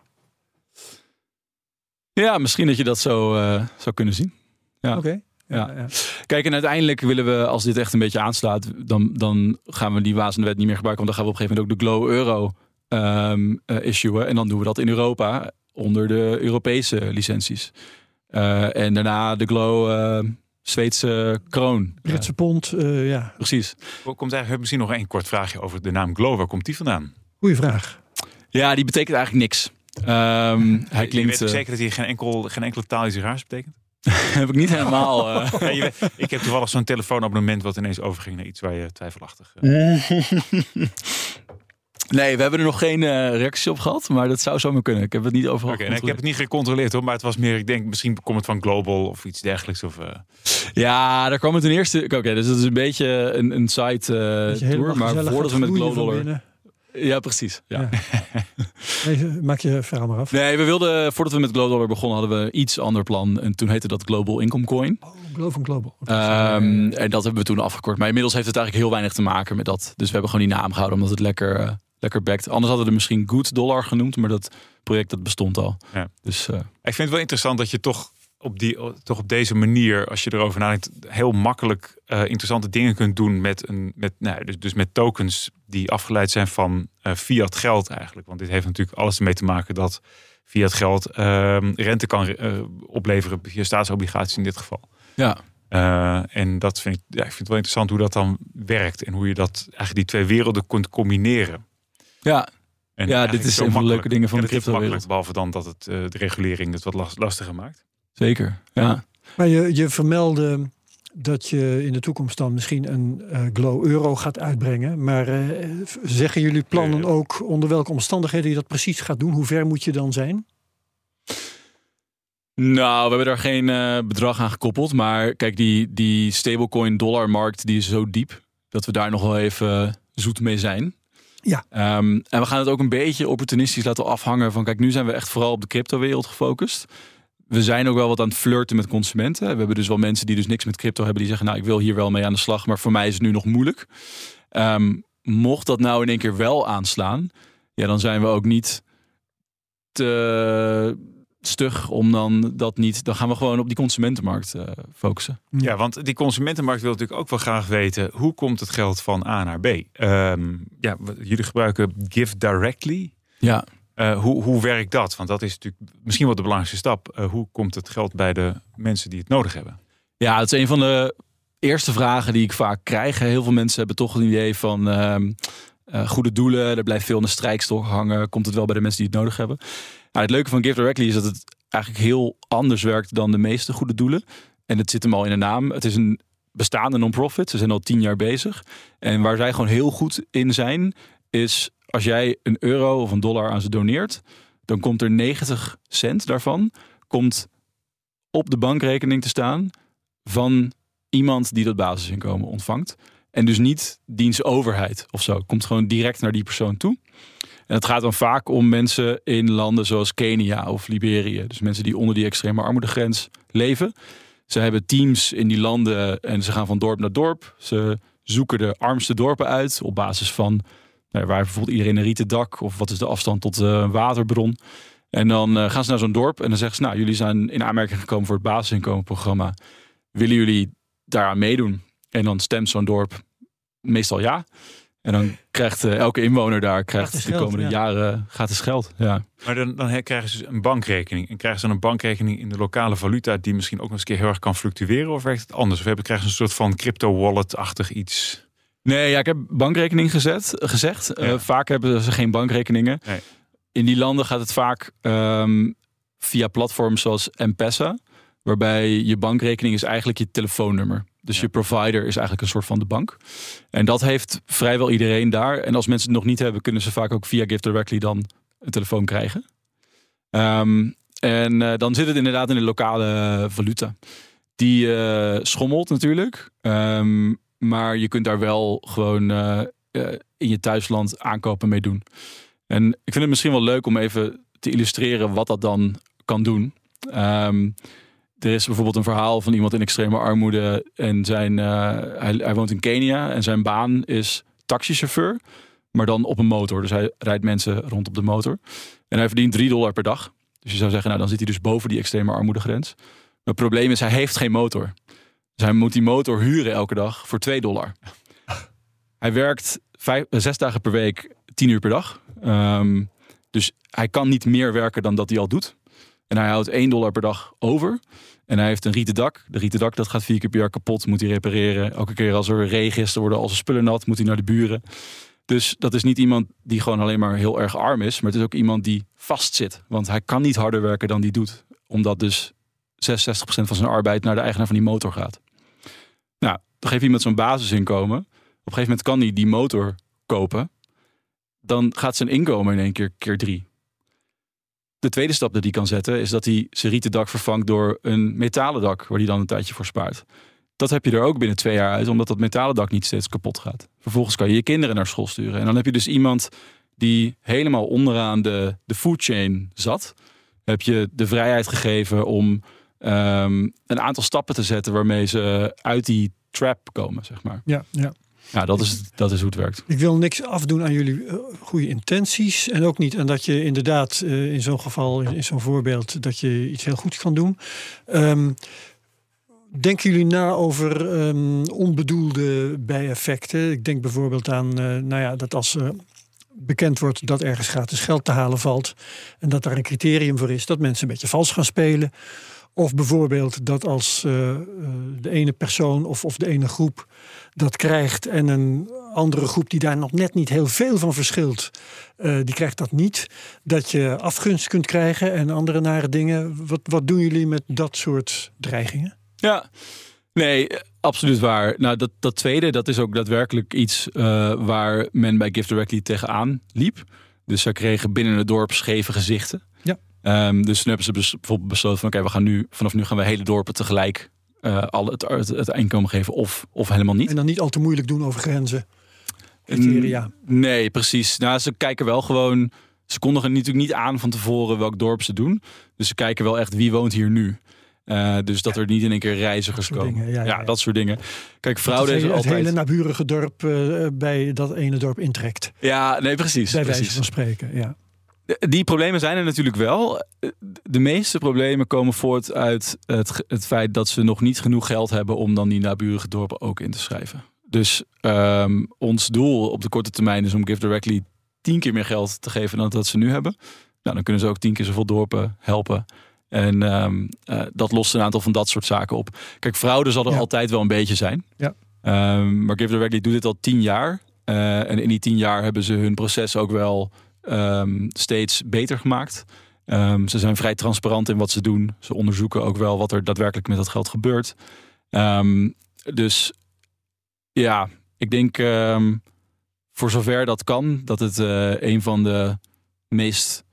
Ja, misschien dat je dat zo uh, zou kunnen zien. Ja. Oké. Okay. Ja. Ja. Kijk, en uiteindelijk willen we, als dit echt een beetje aanslaat, dan, dan gaan we die wazende wet niet meer gebruiken. Want dan gaan we op een gegeven moment ook de Glo Euro um, uh, issuen. En dan doen we dat in Europa onder de Europese licenties. Uh, en daarna de Glo uh, Zweedse kroon. Britse pond, uh, ja. Precies. Komt eigenlijk misschien nog één kort vraagje over de naam Glo. Waar komt die vandaan? Goeie vraag. Ja, die betekent eigenlijk niks. Um, hij klinkt, je weet uh, zeker dat hij geen, enkel, geen enkele taal iets raars betekent? Heb ik niet helemaal. Uh... Ja, je weet, ik heb toevallig zo'n telefoonabonnement wat ineens overging naar iets waar je twijfelachtig. Uh... nee, we hebben er nog geen uh, reactie op gehad, maar dat zou zomaar kunnen. Ik heb het niet overal. Okay, nee, ik heb het niet gecontroleerd hoor, maar het was meer. Ik denk misschien komt het van Global of iets dergelijks of. Uh... Ja, daar kwam het ten eerste. Oké, okay, dus dat is een beetje een, een side uh, tour, maar voordat we met Glo Dollar. Ja, precies. Ja. Ja. Nee, maak je verhaal maar af. Nee, we wilden, voordat we met Glo Dollar begonnen, hadden we iets ander plan. En toen heette dat Global Income Coin. Oh, Glo van Global. Okay. Um, en dat hebben we toen afgekort. Maar inmiddels heeft het eigenlijk heel weinig te maken met dat. Dus we hebben gewoon die naam gehouden, omdat het lekker, uh, lekker backt. Anders hadden we er misschien Good Dollar genoemd, maar dat project dat bestond al. Ja. Dus, uh, ik vind het wel interessant dat je toch op die, toch op deze manier, als je erover nadenkt, heel makkelijk uh, interessante dingen kunt doen met een, met, nou, dus, dus met tokens die afgeleid zijn van uh, fiat geld eigenlijk. Want dit heeft natuurlijk alles ermee te maken dat fiat geld uh, rente kan uh, opleveren, via staatsobligaties in dit geval. Ja. Uh, en dat vind ik, ja, ik vind het wel interessant hoe dat dan werkt en hoe je dat eigenlijk die twee werelden kunt combineren. Ja. En ja, dit is een van de leuke dingen van de cryptowereld. Behalve dan dat het uh, de regulering het wat last, lastiger maakt. Zeker, ja. ja. Maar je, je vermeldde dat je in de toekomst dan misschien een uh, Glo Euro gaat uitbrengen. Maar uh, zeggen jullie plannen ook onder welke omstandigheden je dat precies gaat doen? Hoe ver moet je dan zijn? Nou, we hebben daar geen uh, bedrag aan gekoppeld. Maar kijk, die, die stablecoin dollar markt die is zo diep dat we daar nog wel even uh, zoet mee zijn. Ja. Um, en we gaan het ook een beetje opportunistisch laten afhangen van, kijk, nu zijn we echt vooral op de cryptowereld gefocust. We zijn ook wel wat aan het flirten met consumenten. We hebben dus wel mensen die dus niks met crypto hebben, die zeggen, nou, ik wil hier wel mee aan de slag, maar voor mij is het nu nog moeilijk. Um, mocht dat nou in één keer wel aanslaan, ja, dan zijn we ook niet te stug om dan dat niet, dan gaan we gewoon op die consumentenmarkt uh, focussen. Ja, want die consumentenmarkt wil natuurlijk ook wel graag weten, hoe komt het geld van A naar B? Um, ja, jullie gebruiken GiveDirectly. Ja. Uh, hoe, hoe werkt dat? Want dat is natuurlijk misschien wel de belangrijkste stap. Uh, hoe komt het geld bij de mensen die het nodig hebben? Ja, dat is een van de eerste vragen die ik vaak krijg. Heel veel mensen hebben toch een idee van uh, uh, goede doelen. Er blijft veel in de strijkstok hangen. Komt het wel bij de mensen die het nodig hebben? Nou, het leuke van GiveDirectly is dat het eigenlijk heel anders werkt dan de meeste goede doelen. En het zit hem al in de naam. Het is een bestaande non-profit. Ze zijn al tien jaar bezig. En waar zij gewoon heel goed in zijn, is als jij een euro of een dollar aan ze doneert, dan komt er negentig cent daarvan komt op de bankrekening te staan van iemand die dat basisinkomen ontvangt. En dus niet diens overheid of zo. Komt gewoon direct naar die persoon toe. En het gaat dan vaak om mensen in landen zoals Kenia of Liberië. Dus mensen die onder die extreme armoedegrens leven. Ze hebben teams in die landen en ze gaan van dorp naar dorp. Ze zoeken de armste dorpen uit op basis van, nou, waar bijvoorbeeld iedereen een rieten dak of wat is de afstand tot een uh, waterbron. En dan uh, gaan ze naar zo'n dorp en dan zeggen ze, nou, jullie zijn in aanmerking gekomen voor het basisinkomenprogramma. Willen jullie daaraan meedoen? En dan stemt zo'n dorp meestal ja. En dan krijgt uh, elke inwoner daar krijgt de geld, komende ja. jaren gratis geld. Ja. Maar dan, dan krijgen ze een bankrekening. En krijgen ze dan een bankrekening in de lokale valuta die misschien ook nog eens een keer heel erg kan fluctueren? Of werkt het anders? Of hebben, krijgen ze een soort van crypto-wallet-achtig iets? Nee, ja, ik heb bankrekening gezet, gezegd. Ja. Uh, vaak hebben ze geen bankrekeningen. Nee. In die landen gaat het vaak um, via platforms zoals M-Pesa. Waarbij je bankrekening is eigenlijk je telefoonnummer. Dus ja. je provider is eigenlijk een soort van de bank. En dat heeft vrijwel iedereen daar. En als mensen het nog niet hebben, kunnen ze vaak ook via GiveDirectly dan een telefoon krijgen. Um, en uh, dan zit het inderdaad in de lokale valuta. Die uh, schommelt natuurlijk. Um, maar je kunt daar wel gewoon uh, uh, in je thuisland aankopen mee doen. En ik vind het misschien wel leuk om even te illustreren wat dat dan kan doen. Um, Er is bijvoorbeeld een verhaal van iemand in extreme armoede. En zijn, uh, hij, hij woont in Kenia. En zijn baan is taxichauffeur. Maar dan op een motor. Dus hij rijdt mensen rond op de motor. En hij verdient drie dollar per dag. Dus je zou zeggen, nou, dan zit hij dus boven die extreme armoedegrens. Maar het probleem is, hij heeft geen motor. Dus hij moet die motor huren elke dag voor twee dollar. Hij werkt vijf, zes dagen per week, tien uur per dag. Um, dus hij kan niet meer werken dan dat hij al doet. En hij houdt één dollar per dag over. En hij heeft een rieten dak. De rieten dak, dat gaat vier keer per jaar kapot. Moet hij repareren. Elke keer als er regen is, dan worden al zijn spullen nat. Moet hij naar de buren. Dus dat is niet iemand die gewoon alleen maar heel erg arm is. Maar het is ook iemand die vast zit. Want hij kan niet harder werken dan hij doet. Omdat dus zesenzestig procent van zijn arbeid naar de eigenaar van die motor gaat. Nou, dan geeft iemand zo'n basisinkomen. Op een gegeven moment kan hij die motor kopen. Dan gaat zijn inkomen in één keer keer drie. De tweede stap dat hij kan zetten is dat hij zijn rieten dak vervangt door een metalen dak, waar hij dan een tijdje voor spaart. Dat heb je er ook binnen twee jaar uit, omdat dat metalen dak niet steeds kapot gaat. Vervolgens kan je je kinderen naar school sturen. En dan heb je dus iemand die helemaal onderaan de, de food chain zat. Heb je de vrijheid gegeven om um, een aantal stappen te zetten waarmee ze uit die trap komen, zeg maar. Ja, ja. Ja, dat is, dat is hoe het werkt. Ik wil niks afdoen aan jullie uh, goede intenties. En ook niet aan dat je inderdaad uh, in zo'n geval, in, in zo'n voorbeeld, dat je iets heel goeds kan doen. Um, Denken jullie na over um, onbedoelde bijeffecten? Ik denk bijvoorbeeld aan uh, nou ja, dat als uh, bekend wordt dat ergens gratis geld te halen valt en dat daar een criterium voor is, dat mensen een beetje vals gaan spelen. Of bijvoorbeeld dat als uh, de ene persoon of, of de ene groep dat krijgt en een andere groep die daar nog net niet heel veel van verschilt, uh, die krijgt dat niet. Dat je afgunst kunt krijgen en andere nare dingen. Wat, wat doen jullie met dat soort dreigingen? Ja, nee, absoluut waar. Nou, dat, dat tweede, dat is ook daadwerkelijk iets uh, waar men bij GiveDirectly tegenaan liep. Dus zij kregen binnen het dorp scheve gezichten. Ja. Um, dus toen hebben ze bes- bijvoorbeeld besloten van oké, okay, we gaan nu vanaf nu gaan we hele dorpen tegelijk uh, al het, het, het inkomen geven of, of helemaal niet. En dan niet al te moeilijk doen over grenzen, criteria. N- nee, precies. Nou, ze kijken wel gewoon, ze kondigen natuurlijk niet aan van tevoren welk dorp ze doen. Dus ze kijken wel echt wie woont hier nu. Uh, dus dat er niet in één keer reizigers komen. Dingen, ja, ja, ja, dat soort dingen. Kijk, fraude is altijd... Het hele naburige dorp uh, bij dat ene dorp intrekt. Ja, nee, precies. Bij wijze van spreken, ja. Die problemen zijn er natuurlijk wel. De meeste problemen komen voort uit het, het feit dat ze nog niet genoeg geld hebben om dan die naburige dorpen ook in te schrijven. Dus um, ons doel op de korte termijn is om GiveDirectly tien keer meer geld te geven dan dat ze nu hebben. Nou, dan kunnen ze ook tien keer zoveel dorpen helpen. En um, uh, dat lost een aantal van dat soort zaken op. Kijk, fraude zal er ja. altijd wel een beetje zijn. Ja. Um, maar GiveDirectly doet dit al tien jaar. Uh, en in die tien jaar hebben ze hun proces ook wel um, steeds beter gemaakt. Um, ze zijn vrij transparant in wat ze doen. Ze onderzoeken ook wel wat er daadwerkelijk met dat geld gebeurt. Um, dus ja, ik denk um, voor zover dat kan, dat het uh, een van de meest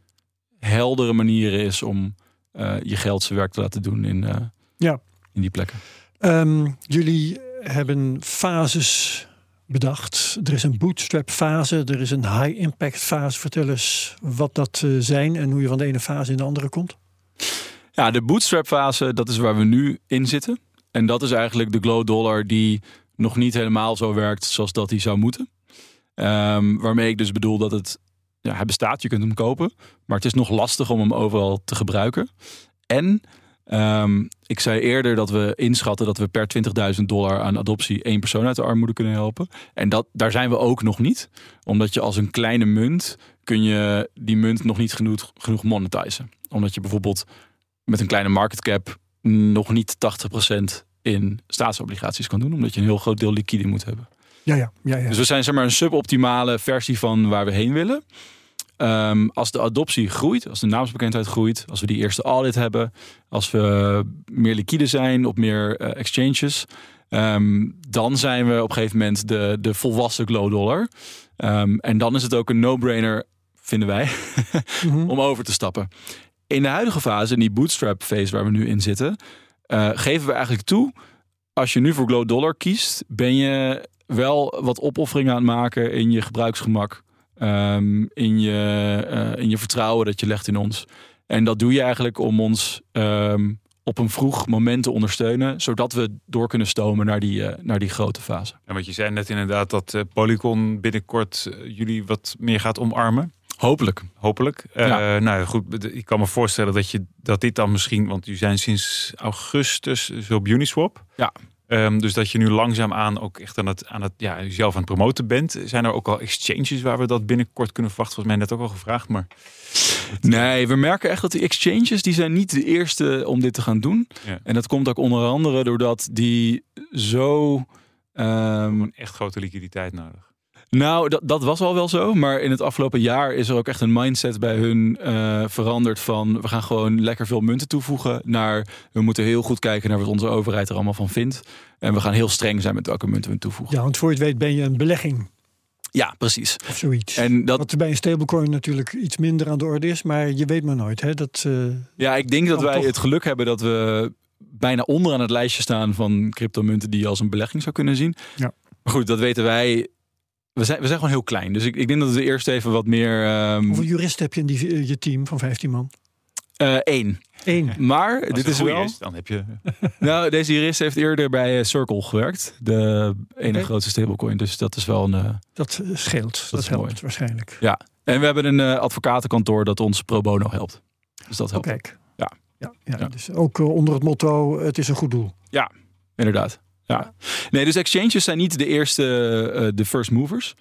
heldere manieren is om Uh, je geld zijn werk te laten doen in, uh, ja. in die plekken. Um, jullie hebben fases bedacht. Er is een bootstrap fase, er is een high impact fase. Vertel eens wat dat uh, zijn en hoe je van de ene fase in de andere komt. Ja, de bootstrap fase, dat is waar we nu in zitten. En dat is eigenlijk de Glo Dollar die nog niet helemaal zo werkt zoals dat die zou moeten. Um, waarmee ik dus bedoel dat het... Ja, hij bestaat, je kunt hem kopen. Maar het is nog lastig om hem overal te gebruiken. En um, ik zei eerder dat we inschatten dat we per twintigduizend dollar aan adoptie één persoon uit de armoede kunnen helpen. En dat, daar zijn we ook nog niet. Omdat je als een kleine munt, kun je die munt nog niet genoeg, genoeg monetizen. Omdat je bijvoorbeeld met een kleine market cap nog niet tachtig procent in staatsobligaties kan doen. Omdat je een heel groot deel liquide moet hebben. Ja, ja, ja, ja. Dus we zijn zeg maar een suboptimale versie van waar we heen willen. Um, als de adoptie groeit, als de naamsbekendheid groeit, als we die eerste audit hebben, als we meer liquide zijn op meer uh, exchanges, um, dan zijn we op een gegeven moment de, de volwassen Glo Dollar. Um, en dan is het ook een no-brainer, vinden wij, mm-hmm. om over te stappen. In de huidige fase, in die bootstrap phase waar we nu in zitten, uh, geven we eigenlijk toe, als je nu voor Glo Dollar kiest, ben je wel wat opofferingen aan het maken in je gebruiksgemak. Um, in, je, uh, in je vertrouwen dat je legt in ons. En dat doe je eigenlijk om ons um, op een vroeg moment te ondersteunen, zodat we door kunnen stomen naar die, uh, naar die grote fase. En wat je zei net inderdaad, dat uh, Polygon binnenkort uh, jullie wat meer gaat omarmen. Hopelijk. Hopelijk. Uh, ja. Nou goed, ik kan me voorstellen dat, je, dat dit dan misschien, want jullie zijn sinds augustus dus op Uniswap. Ja. Um, dus dat je nu langzaamaan ook echt aan het, aan het, ja, zelf aan het promoten bent. Zijn er ook al exchanges waar we dat binnenkort kunnen verwachten? Volgens mij net ook al gevraagd, maar... Nee, we merken echt dat die exchanges, die zijn niet de eerste om dit te gaan doen. Ja. En dat komt ook onder andere doordat die zo... Um... echt grote liquiditeit nodig. Nou, dat, dat was al wel zo. Maar in het afgelopen jaar is er ook echt een mindset bij hun uh, veranderd van we gaan gewoon lekker veel munten toevoegen naar we moeten heel goed kijken naar wat onze overheid er allemaal van vindt. En we gaan heel streng zijn met welke munten we toevoegen. Ja, want voor je het weet ben je een belegging. Ja, precies. Of zoiets. En dat... Wat bij een stablecoin natuurlijk iets minder aan de orde is, maar je weet maar nooit. Hè? Dat, uh... Ja, ik denk dat wij toch... het geluk hebben dat we bijna onderaan het lijstje staan van cryptomunten die je als een belegging zou kunnen zien. Ja. Maar goed, dat weten wij. We zijn, we zijn gewoon heel klein. Dus ik, ik denk dat we eerst even wat meer... Um... Hoeveel juristen heb je in die, je team van vijftien man? Uh, één. Eén. Maar als dit is wel. Is, dan heb je. Nou, deze jurist heeft eerder bij Circle gewerkt, de ene okay. grootste stablecoin. Dus dat is wel een. Uh, dat scheelt. Dat, dat helpt mooi. Waarschijnlijk. Ja. En we hebben een uh, advocatenkantoor dat ons pro bono helpt. Dus dat helpt. Kijk. Ja. Ja, ja, ja. Dus ook uh, onder het motto: het is een goed doel. Ja. Inderdaad. Ja. Nee, dus exchanges zijn niet de eerste, uh, de first movers.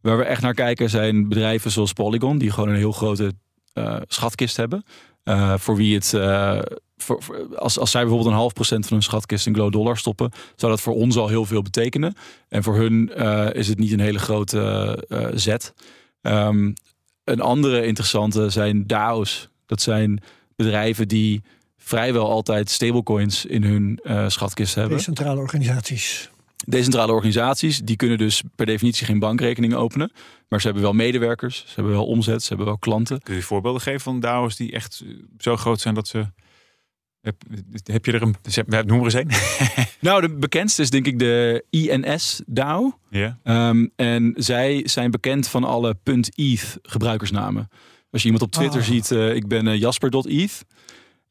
Waar we echt naar kijken zijn bedrijven zoals Polygon, die gewoon een heel grote uh, schatkist hebben. Uh, voor wie het, uh, voor, voor, als, als zij bijvoorbeeld een half procent van hun schatkist in Glo Dollar stoppen, zou dat voor ons al heel veel betekenen. En voor hun uh, is het niet een hele grote uh, zet. Um, een andere interessante zijn DAO's. Dat zijn bedrijven die vrijwel altijd stablecoins in hun uh, schatkist hebben. Decentrale organisaties. Decentrale organisaties, die kunnen dus per definitie geen bankrekeningen openen. Maar ze hebben wel medewerkers, ze hebben wel omzet, ze hebben wel klanten. Kun je voorbeelden geven van DAO's die echt zo groot zijn dat ze... Heb, heb je er een... Noem er eens een. Nou, de bekendste is denk ik de I N S DAO. Ja. Um, en zij zijn bekend van alle .eth gebruikersnamen. Als je iemand op Twitter oh. ziet, uh, ik ben uh, jasper punt eth...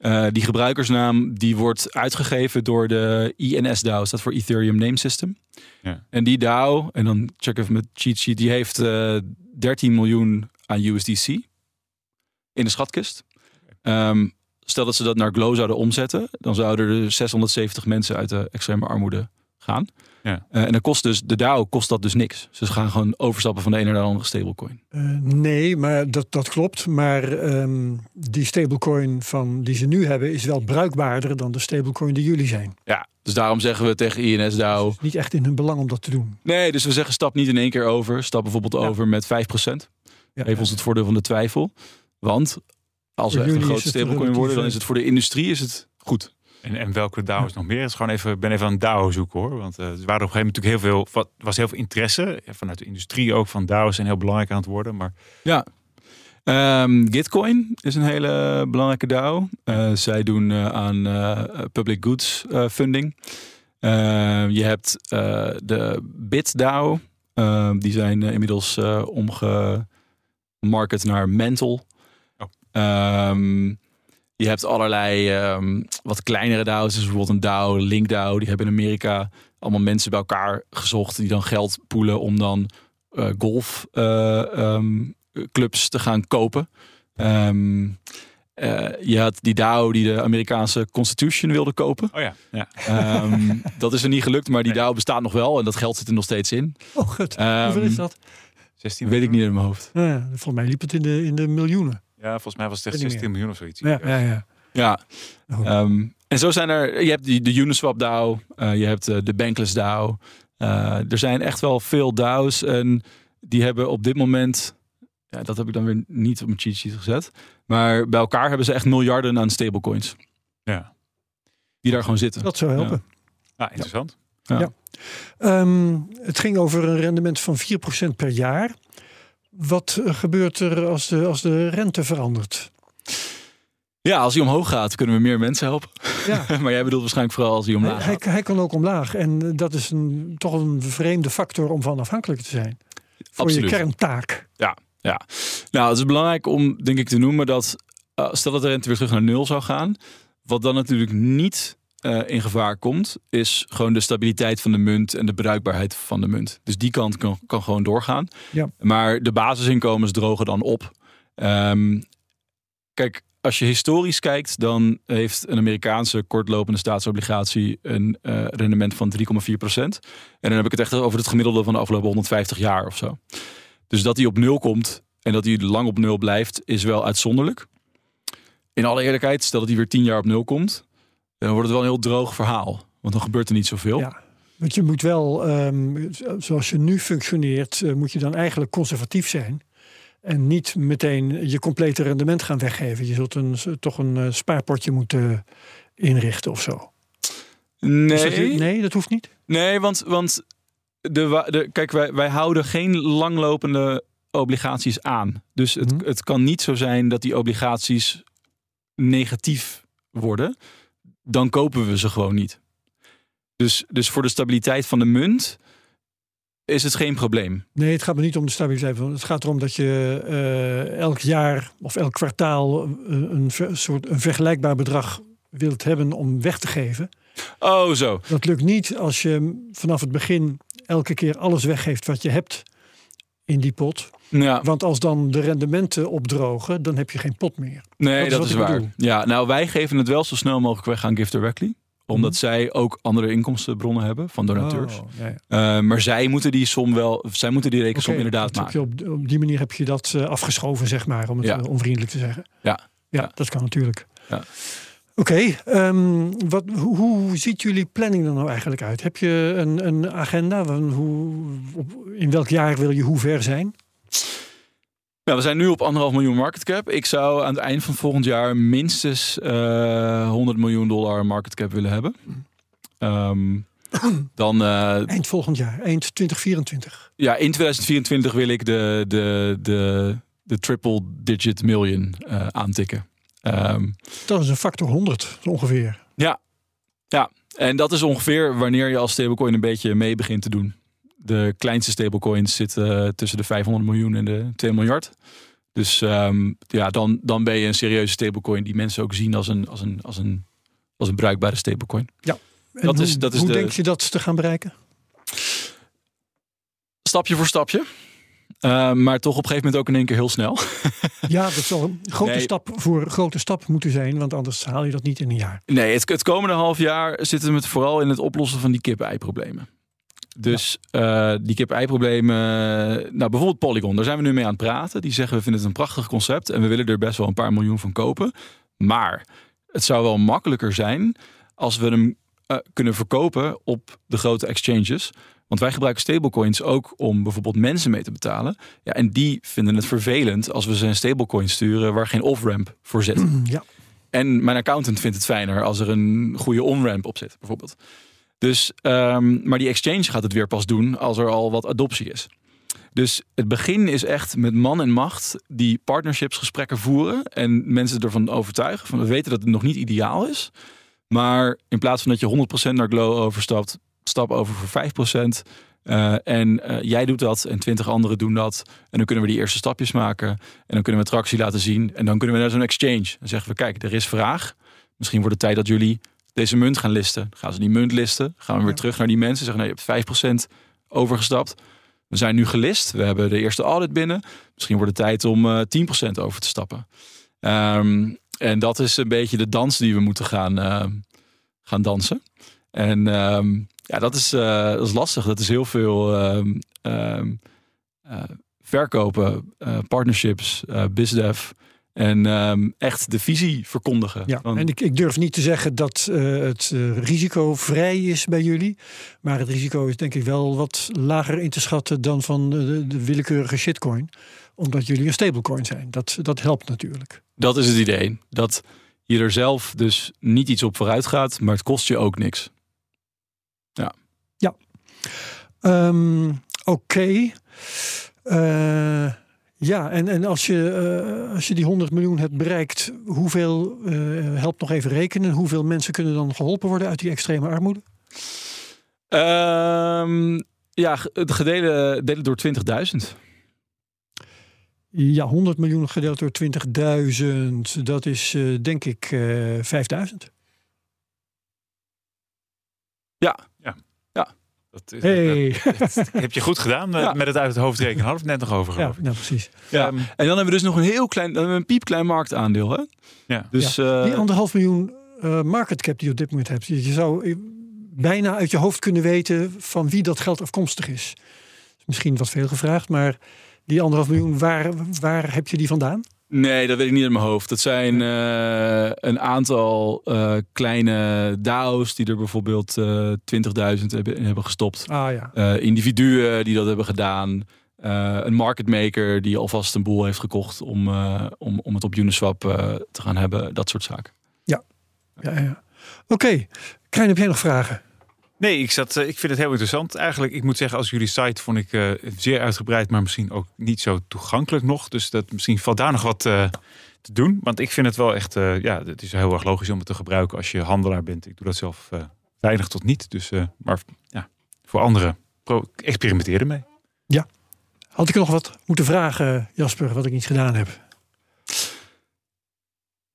Uh, die gebruikersnaam die wordt uitgegeven door de I N S DAO. Staat voor Ethereum Name System. Ja. En die DAO, en dan check even met cheat sheet, die heeft uh, dertien miljoen aan U S D C in de schatkist. Um, stel dat ze dat naar Glo zouden omzetten, dan zouden er zeshonderdzeventig mensen uit de extreme armoede gaan. Ja. Uh, en dan kost dus de DAO kost dat dus niks. Dus ze gaan gewoon overstappen van de ene naar de andere stablecoin. Uh, nee, maar dat, dat klopt. Maar um, die stablecoin van die ze nu hebben is wel bruikbaarder dan de stablecoin die jullie zijn. Ja, dus daarom zeggen we tegen I N S DAO. Dus het is niet echt in hun belang om dat te doen. Nee, dus we zeggen stap niet in één keer over. Stap bijvoorbeeld ja. over met vijf procent. Ja, Geef ja. ons het voordeel van de twijfel. Want als voor we echt een grote stablecoin worden, dan is het voor de industrie is het goed. En, en welke DAO's ja. nog meer? Dus gewoon even, ben even aan DAO zoeken hoor. Want uh, er waren op een gegeven moment natuurlijk heel veel, was heel veel interesse. Vanuit de industrie ook van DAO's zijn heel belangrijk aan het worden. Maar... Ja, um, Gitcoin is een hele belangrijke DAO. Uh, zij doen uh, aan uh, public goods uh, funding. Uh, je hebt uh, de BitDAO. Uh, die zijn uh, inmiddels uh, omgemarket naar Mantle. Oh. Um, Je hebt allerlei um, wat kleinere DAO's. Dus bijvoorbeeld een DAO, Link DAO. Die hebben in Amerika allemaal mensen bij elkaar gezocht. Die dan geld poelen om dan uh, golfclubs uh, um, te gaan kopen. Um, uh, je had die DAO die de Amerikaanse Constitution wilde kopen. Oh ja. ja. Um, dat is er niet gelukt. Maar die nee. DAO bestaat nog wel. En dat geld zit er nog steeds in. Oh goed. Um, Hoeveel is dat? zestien weet ik niet in mijn hoofd. Ja, ja. Volgens mij liep het in de, in de miljoenen. Ja, volgens mij was het echt zestien miljoen of zoiets. Ja, ja, ja. ja. Um, en zo zijn er... Je hebt die, de Uniswap DAO. Uh, je hebt uh, de Bankless DAO. Uh, er zijn echt wel veel DAO's. En die hebben op dit moment... Ja, dat heb ik dan weer niet op mijn cheat sheet gezet. Maar bij elkaar hebben ze echt miljarden aan stablecoins. Ja. Die daar gewoon zitten. Dat zou helpen. Ja, ah, interessant. Ja. ja. ja. Um, het ging over een rendement van vier procent per jaar. Wat gebeurt er als de, als de rente verandert? Ja, als hij omhoog gaat kunnen we meer mensen helpen. Ja. Maar jij bedoelt waarschijnlijk vooral als hij omlaag hij, gaat. Hij, hij kan ook omlaag. En dat is een, toch een vreemde factor om van afhankelijk te zijn. Voor Absoluut. Je kerntaak. Ja, ja. Nou, het is belangrijk om denk ik te noemen dat... Uh, stel dat de rente weer terug naar nul zou gaan. Wat dan natuurlijk niet uh, in gevaar komt... is gewoon de stabiliteit van de munt... en de bruikbaarheid van de munt. Dus die kant kan, kan gewoon doorgaan. Ja. Maar de basisinkomens drogen dan op. Um, kijk... Als je historisch kijkt, dan heeft een Amerikaanse kortlopende staatsobligatie een uh, rendement van drie komma vier procent. En dan heb ik het echt over het gemiddelde van de afgelopen honderdvijftig jaar of zo. Dus dat die op nul komt en dat die lang op nul blijft, is wel uitzonderlijk. In alle eerlijkheid, stel dat die weer tien jaar op nul komt, dan wordt het wel een heel droog verhaal. Want dan gebeurt er niet zoveel. Ja. Want je moet wel, um, zoals je nu functioneert, uh, moet je dan eigenlijk conservatief zijn. En niet meteen je complete rendement gaan weggeven. Je zult een, toch een spaarpotje moeten inrichten of zo. Nee, dat, nee dat hoeft niet. Nee, want, want de, de, kijk, wij, wij houden geen langlopende obligaties aan. Dus het, hm. het kan niet zo zijn dat die obligaties negatief worden. Dan kopen we ze gewoon niet. Dus, dus voor de stabiliteit van de munt... is het geen probleem? Nee, het gaat me niet om de stabiliteit. Het gaat erom dat je uh, elk jaar of elk kwartaal een, ver, soort, een vergelijkbaar bedrag wilt hebben om weg te geven. Oh, zo. Dat lukt niet als je vanaf het begin elke keer alles weggeeft wat je hebt in die pot. Ja. Want als dan de rendementen opdrogen, dan heb je geen pot meer. Nee, dat is, dat is waar. Ja, nou, wij geven het wel zo snel mogelijk weg aan GiveDirectly. Omdat zij ook andere inkomstenbronnen hebben van donateurs. Oh, ja, ja. Uh, maar zij moeten die som wel, zij moeten die rekensom okay, inderdaad maken. Op, op die manier heb je dat uh, afgeschoven, zeg maar, om het ja. onvriendelijk te zeggen. Ja, ja, ja. dat kan natuurlijk. Ja. Oké, okay, um, wat, hoe, hoe ziet jullie planning dan nou eigenlijk uit? Heb je een, een agenda? Van hoe, op, in welk jaar wil je hoe ver zijn? Nou, we zijn nu op anderhalf miljoen market cap. Ik zou aan het eind van volgend jaar minstens uh, honderd miljoen dollar market cap willen hebben. Um, dan, uh, eind volgend jaar, eind twintig vierentwintig. Ja, in twintig vierentwintig wil ik de, de, de, de triple digit million uh, aantikken. Um, dat is een factor honderd ongeveer. Ja, ja, en dat is ongeveer wanneer je als stablecoin een beetje mee begint te doen. De kleinste stablecoins zitten tussen de vijfhonderd miljoen en de twee miljard. Dus um, ja, dan, dan ben je een serieuze stablecoin die mensen ook zien als een, als een, als een, als een bruikbare stablecoin. Ja, en dat hoe, is, dat is hoe de... denk je dat te gaan bereiken? Stapje voor stapje. Uh, maar toch op een gegeven moment ook in één keer heel snel. Ja, dat zal een grote nee. stap voor grote stap moeten zijn. Want anders haal je dat niet in een jaar. Nee, het, het komende half jaar zitten we vooral in het oplossen van die kip-ei-problemen. Dus ja. uh, die kip-ei-problemen... Nou, bijvoorbeeld Polygon. Daar zijn we nu mee aan het praten. Die zeggen, we vinden het een prachtig concept. En we willen er best wel een paar miljoen van kopen. Maar het zou wel makkelijker zijn als we hem uh, kunnen verkopen op de grote exchanges. Want wij gebruiken stablecoins ook om bijvoorbeeld mensen mee te betalen. Ja, en die vinden het vervelend als we ze een stablecoin sturen waar geen off-ramp voor zit. Ja. En mijn accountant vindt het fijner als er een goede on-ramp op zit, bijvoorbeeld. Dus, um, maar die exchange gaat het weer pas doen als er al wat adoptie is. Dus het begin is echt met man en macht die partnershipsgesprekken voeren. En mensen ervan overtuigen. Van, we weten dat het nog niet ideaal is. Maar in plaats van dat je honderd procent naar Glo overstapt, stap over voor vijf procent. Uh, en uh, jij doet dat en twintig anderen doen dat. En dan kunnen we die eerste stapjes maken. En dan kunnen we tractie laten zien. En dan kunnen we naar zo'n exchange. Dan zeggen we, kijk, er is vraag. Misschien wordt het tijd dat jullie deze munt gaan listen. Dan gaan ze die munt listen. Gaan we weer ja. terug naar die mensen. Zeggen, nou, je hebt vijf procent overgestapt. We zijn nu gelist. We hebben de eerste audit binnen. Misschien wordt het tijd om uh, tien procent over te stappen. Um, en dat is een beetje de dans die we moeten gaan, uh, gaan dansen. En um, ja, dat is, uh, dat is lastig. Dat is heel veel uh, uh, uh, verkopen, uh, partnerships, uh, bizdev. En um, echt de visie verkondigen. Ja, en ik, ik durf niet te zeggen dat uh, het uh, risico vrij is bij jullie. Maar het risico is denk ik wel wat lager in te schatten dan van de, de willekeurige shitcoin. Omdat jullie een stablecoin zijn. Dat, dat helpt natuurlijk. Dat is het idee. Dat je er zelf dus niet iets op vooruit gaat. Maar het kost je ook niks. Ja. Ja. Um, Oké. Okay. Uh... Ja, en, en als, je, uh, als je die honderd miljoen hebt bereikt, hoeveel, uh, help nog even rekenen, hoeveel mensen kunnen dan geholpen worden uit die extreme armoede? Um, ja, gedelen, delen door twintigduizend. Ja, honderd miljoen gedeeld door twintigduizend, dat is uh, denk ik uh, vijfduizend. Ja, ja. Dat is, hey. dat, dat, dat heb je goed gedaan ja. met het uit het hoofd rekenen. Hadden we het net nog over, geloof ik. Ja, nou, precies. Ja. Um, en dan hebben we dus nog een heel klein, dan een piepklein marktaandeel. Hè? Ja. Dus, ja. Uh, die anderhalf miljoen uh, market cap die je op dit moment hebt. Je zou bijna uit je hoofd kunnen weten van wie dat geld afkomstig is. Misschien wat veel gevraagd, maar die anderhalf miljoen, waar, waar heb je die vandaan? Nee, dat weet ik niet in mijn hoofd. Dat zijn uh, een aantal uh, kleine DAO's die er bijvoorbeeld uh, twintigduizend hebben, hebben gestopt. Ah, ja. uh, individuen die dat hebben gedaan. Uh, een marketmaker die alvast een boel heeft gekocht om, uh, om, om het op Uniswap uh, te gaan hebben. Dat soort zaken. Ja, ja, ja. Oké. Okay. Krijn, heb jij nog vragen? Nee, ik, zat, ik vind het heel interessant. Eigenlijk, ik moet zeggen, als jullie site vond ik uh, zeer uitgebreid, maar misschien ook niet zo toegankelijk nog. Dus dat, misschien valt daar nog wat uh, te doen. Want ik vind het wel echt, uh, ja, het is heel erg logisch om het te gebruiken als je handelaar bent. Ik doe dat zelf uh, weinig tot niet. Dus, uh, maar ja, voor anderen pro- experimenteer ermee. Ja. Had ik nog wat moeten vragen, Jasper, wat ik niet gedaan heb?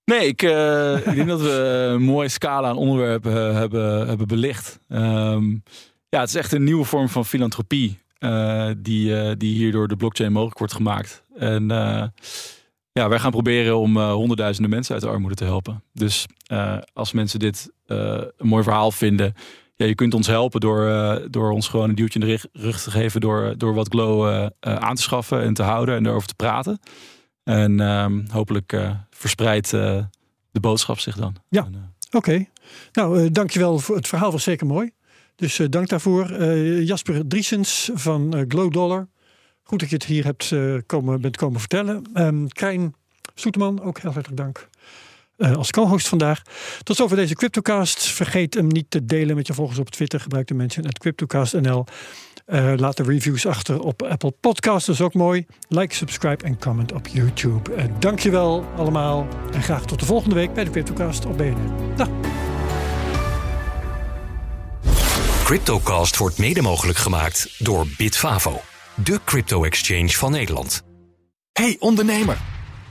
Nee, ik, uh, ik denk dat we een mooie scala aan onderwerpen uh, hebben, hebben belicht. Um, ja, het is echt een nieuwe vorm van filantropie uh, die, uh, die hier door de blockchain mogelijk wordt gemaakt. En uh, ja, wij gaan proberen om uh, honderdduizenden mensen uit de armoede te helpen. Dus uh, als mensen dit uh, een mooi verhaal vinden... Ja, je kunt ons helpen door, uh, door ons gewoon een duwtje in de rug te geven... door, door wat Glo uh, uh, aan te schaffen en te houden en erover te praten. En um, hopelijk uh, verspreidt uh, de boodschap zich dan. Ja, uh, oké. Okay. Nou, uh, dankjewel. Voor het verhaal was zeker mooi. Dus uh, dank daarvoor. Uh, Jasper Driessens van uh, Glo Dollar. Goed dat je het hier hebt uh, komen, bent komen vertellen. Um, Krijn Soeteman, ook heel hartelijk dank. Uh, als co-host vandaag. Tot zover deze Cryptocast. Vergeet hem niet te delen met je volgers op Twitter. Gebruik de mensen at Cryptocast N L. Uh, laat de reviews achter op Apple Podcasts. Dat is ook mooi. Like, subscribe en comment op YouTube. Uh, dankjewel allemaal. En graag tot de volgende week bij de Cryptocast op B N R. Dag. Cryptocast wordt mede mogelijk gemaakt door Bitfavo. De crypto-exchange van Nederland. Hey ondernemer.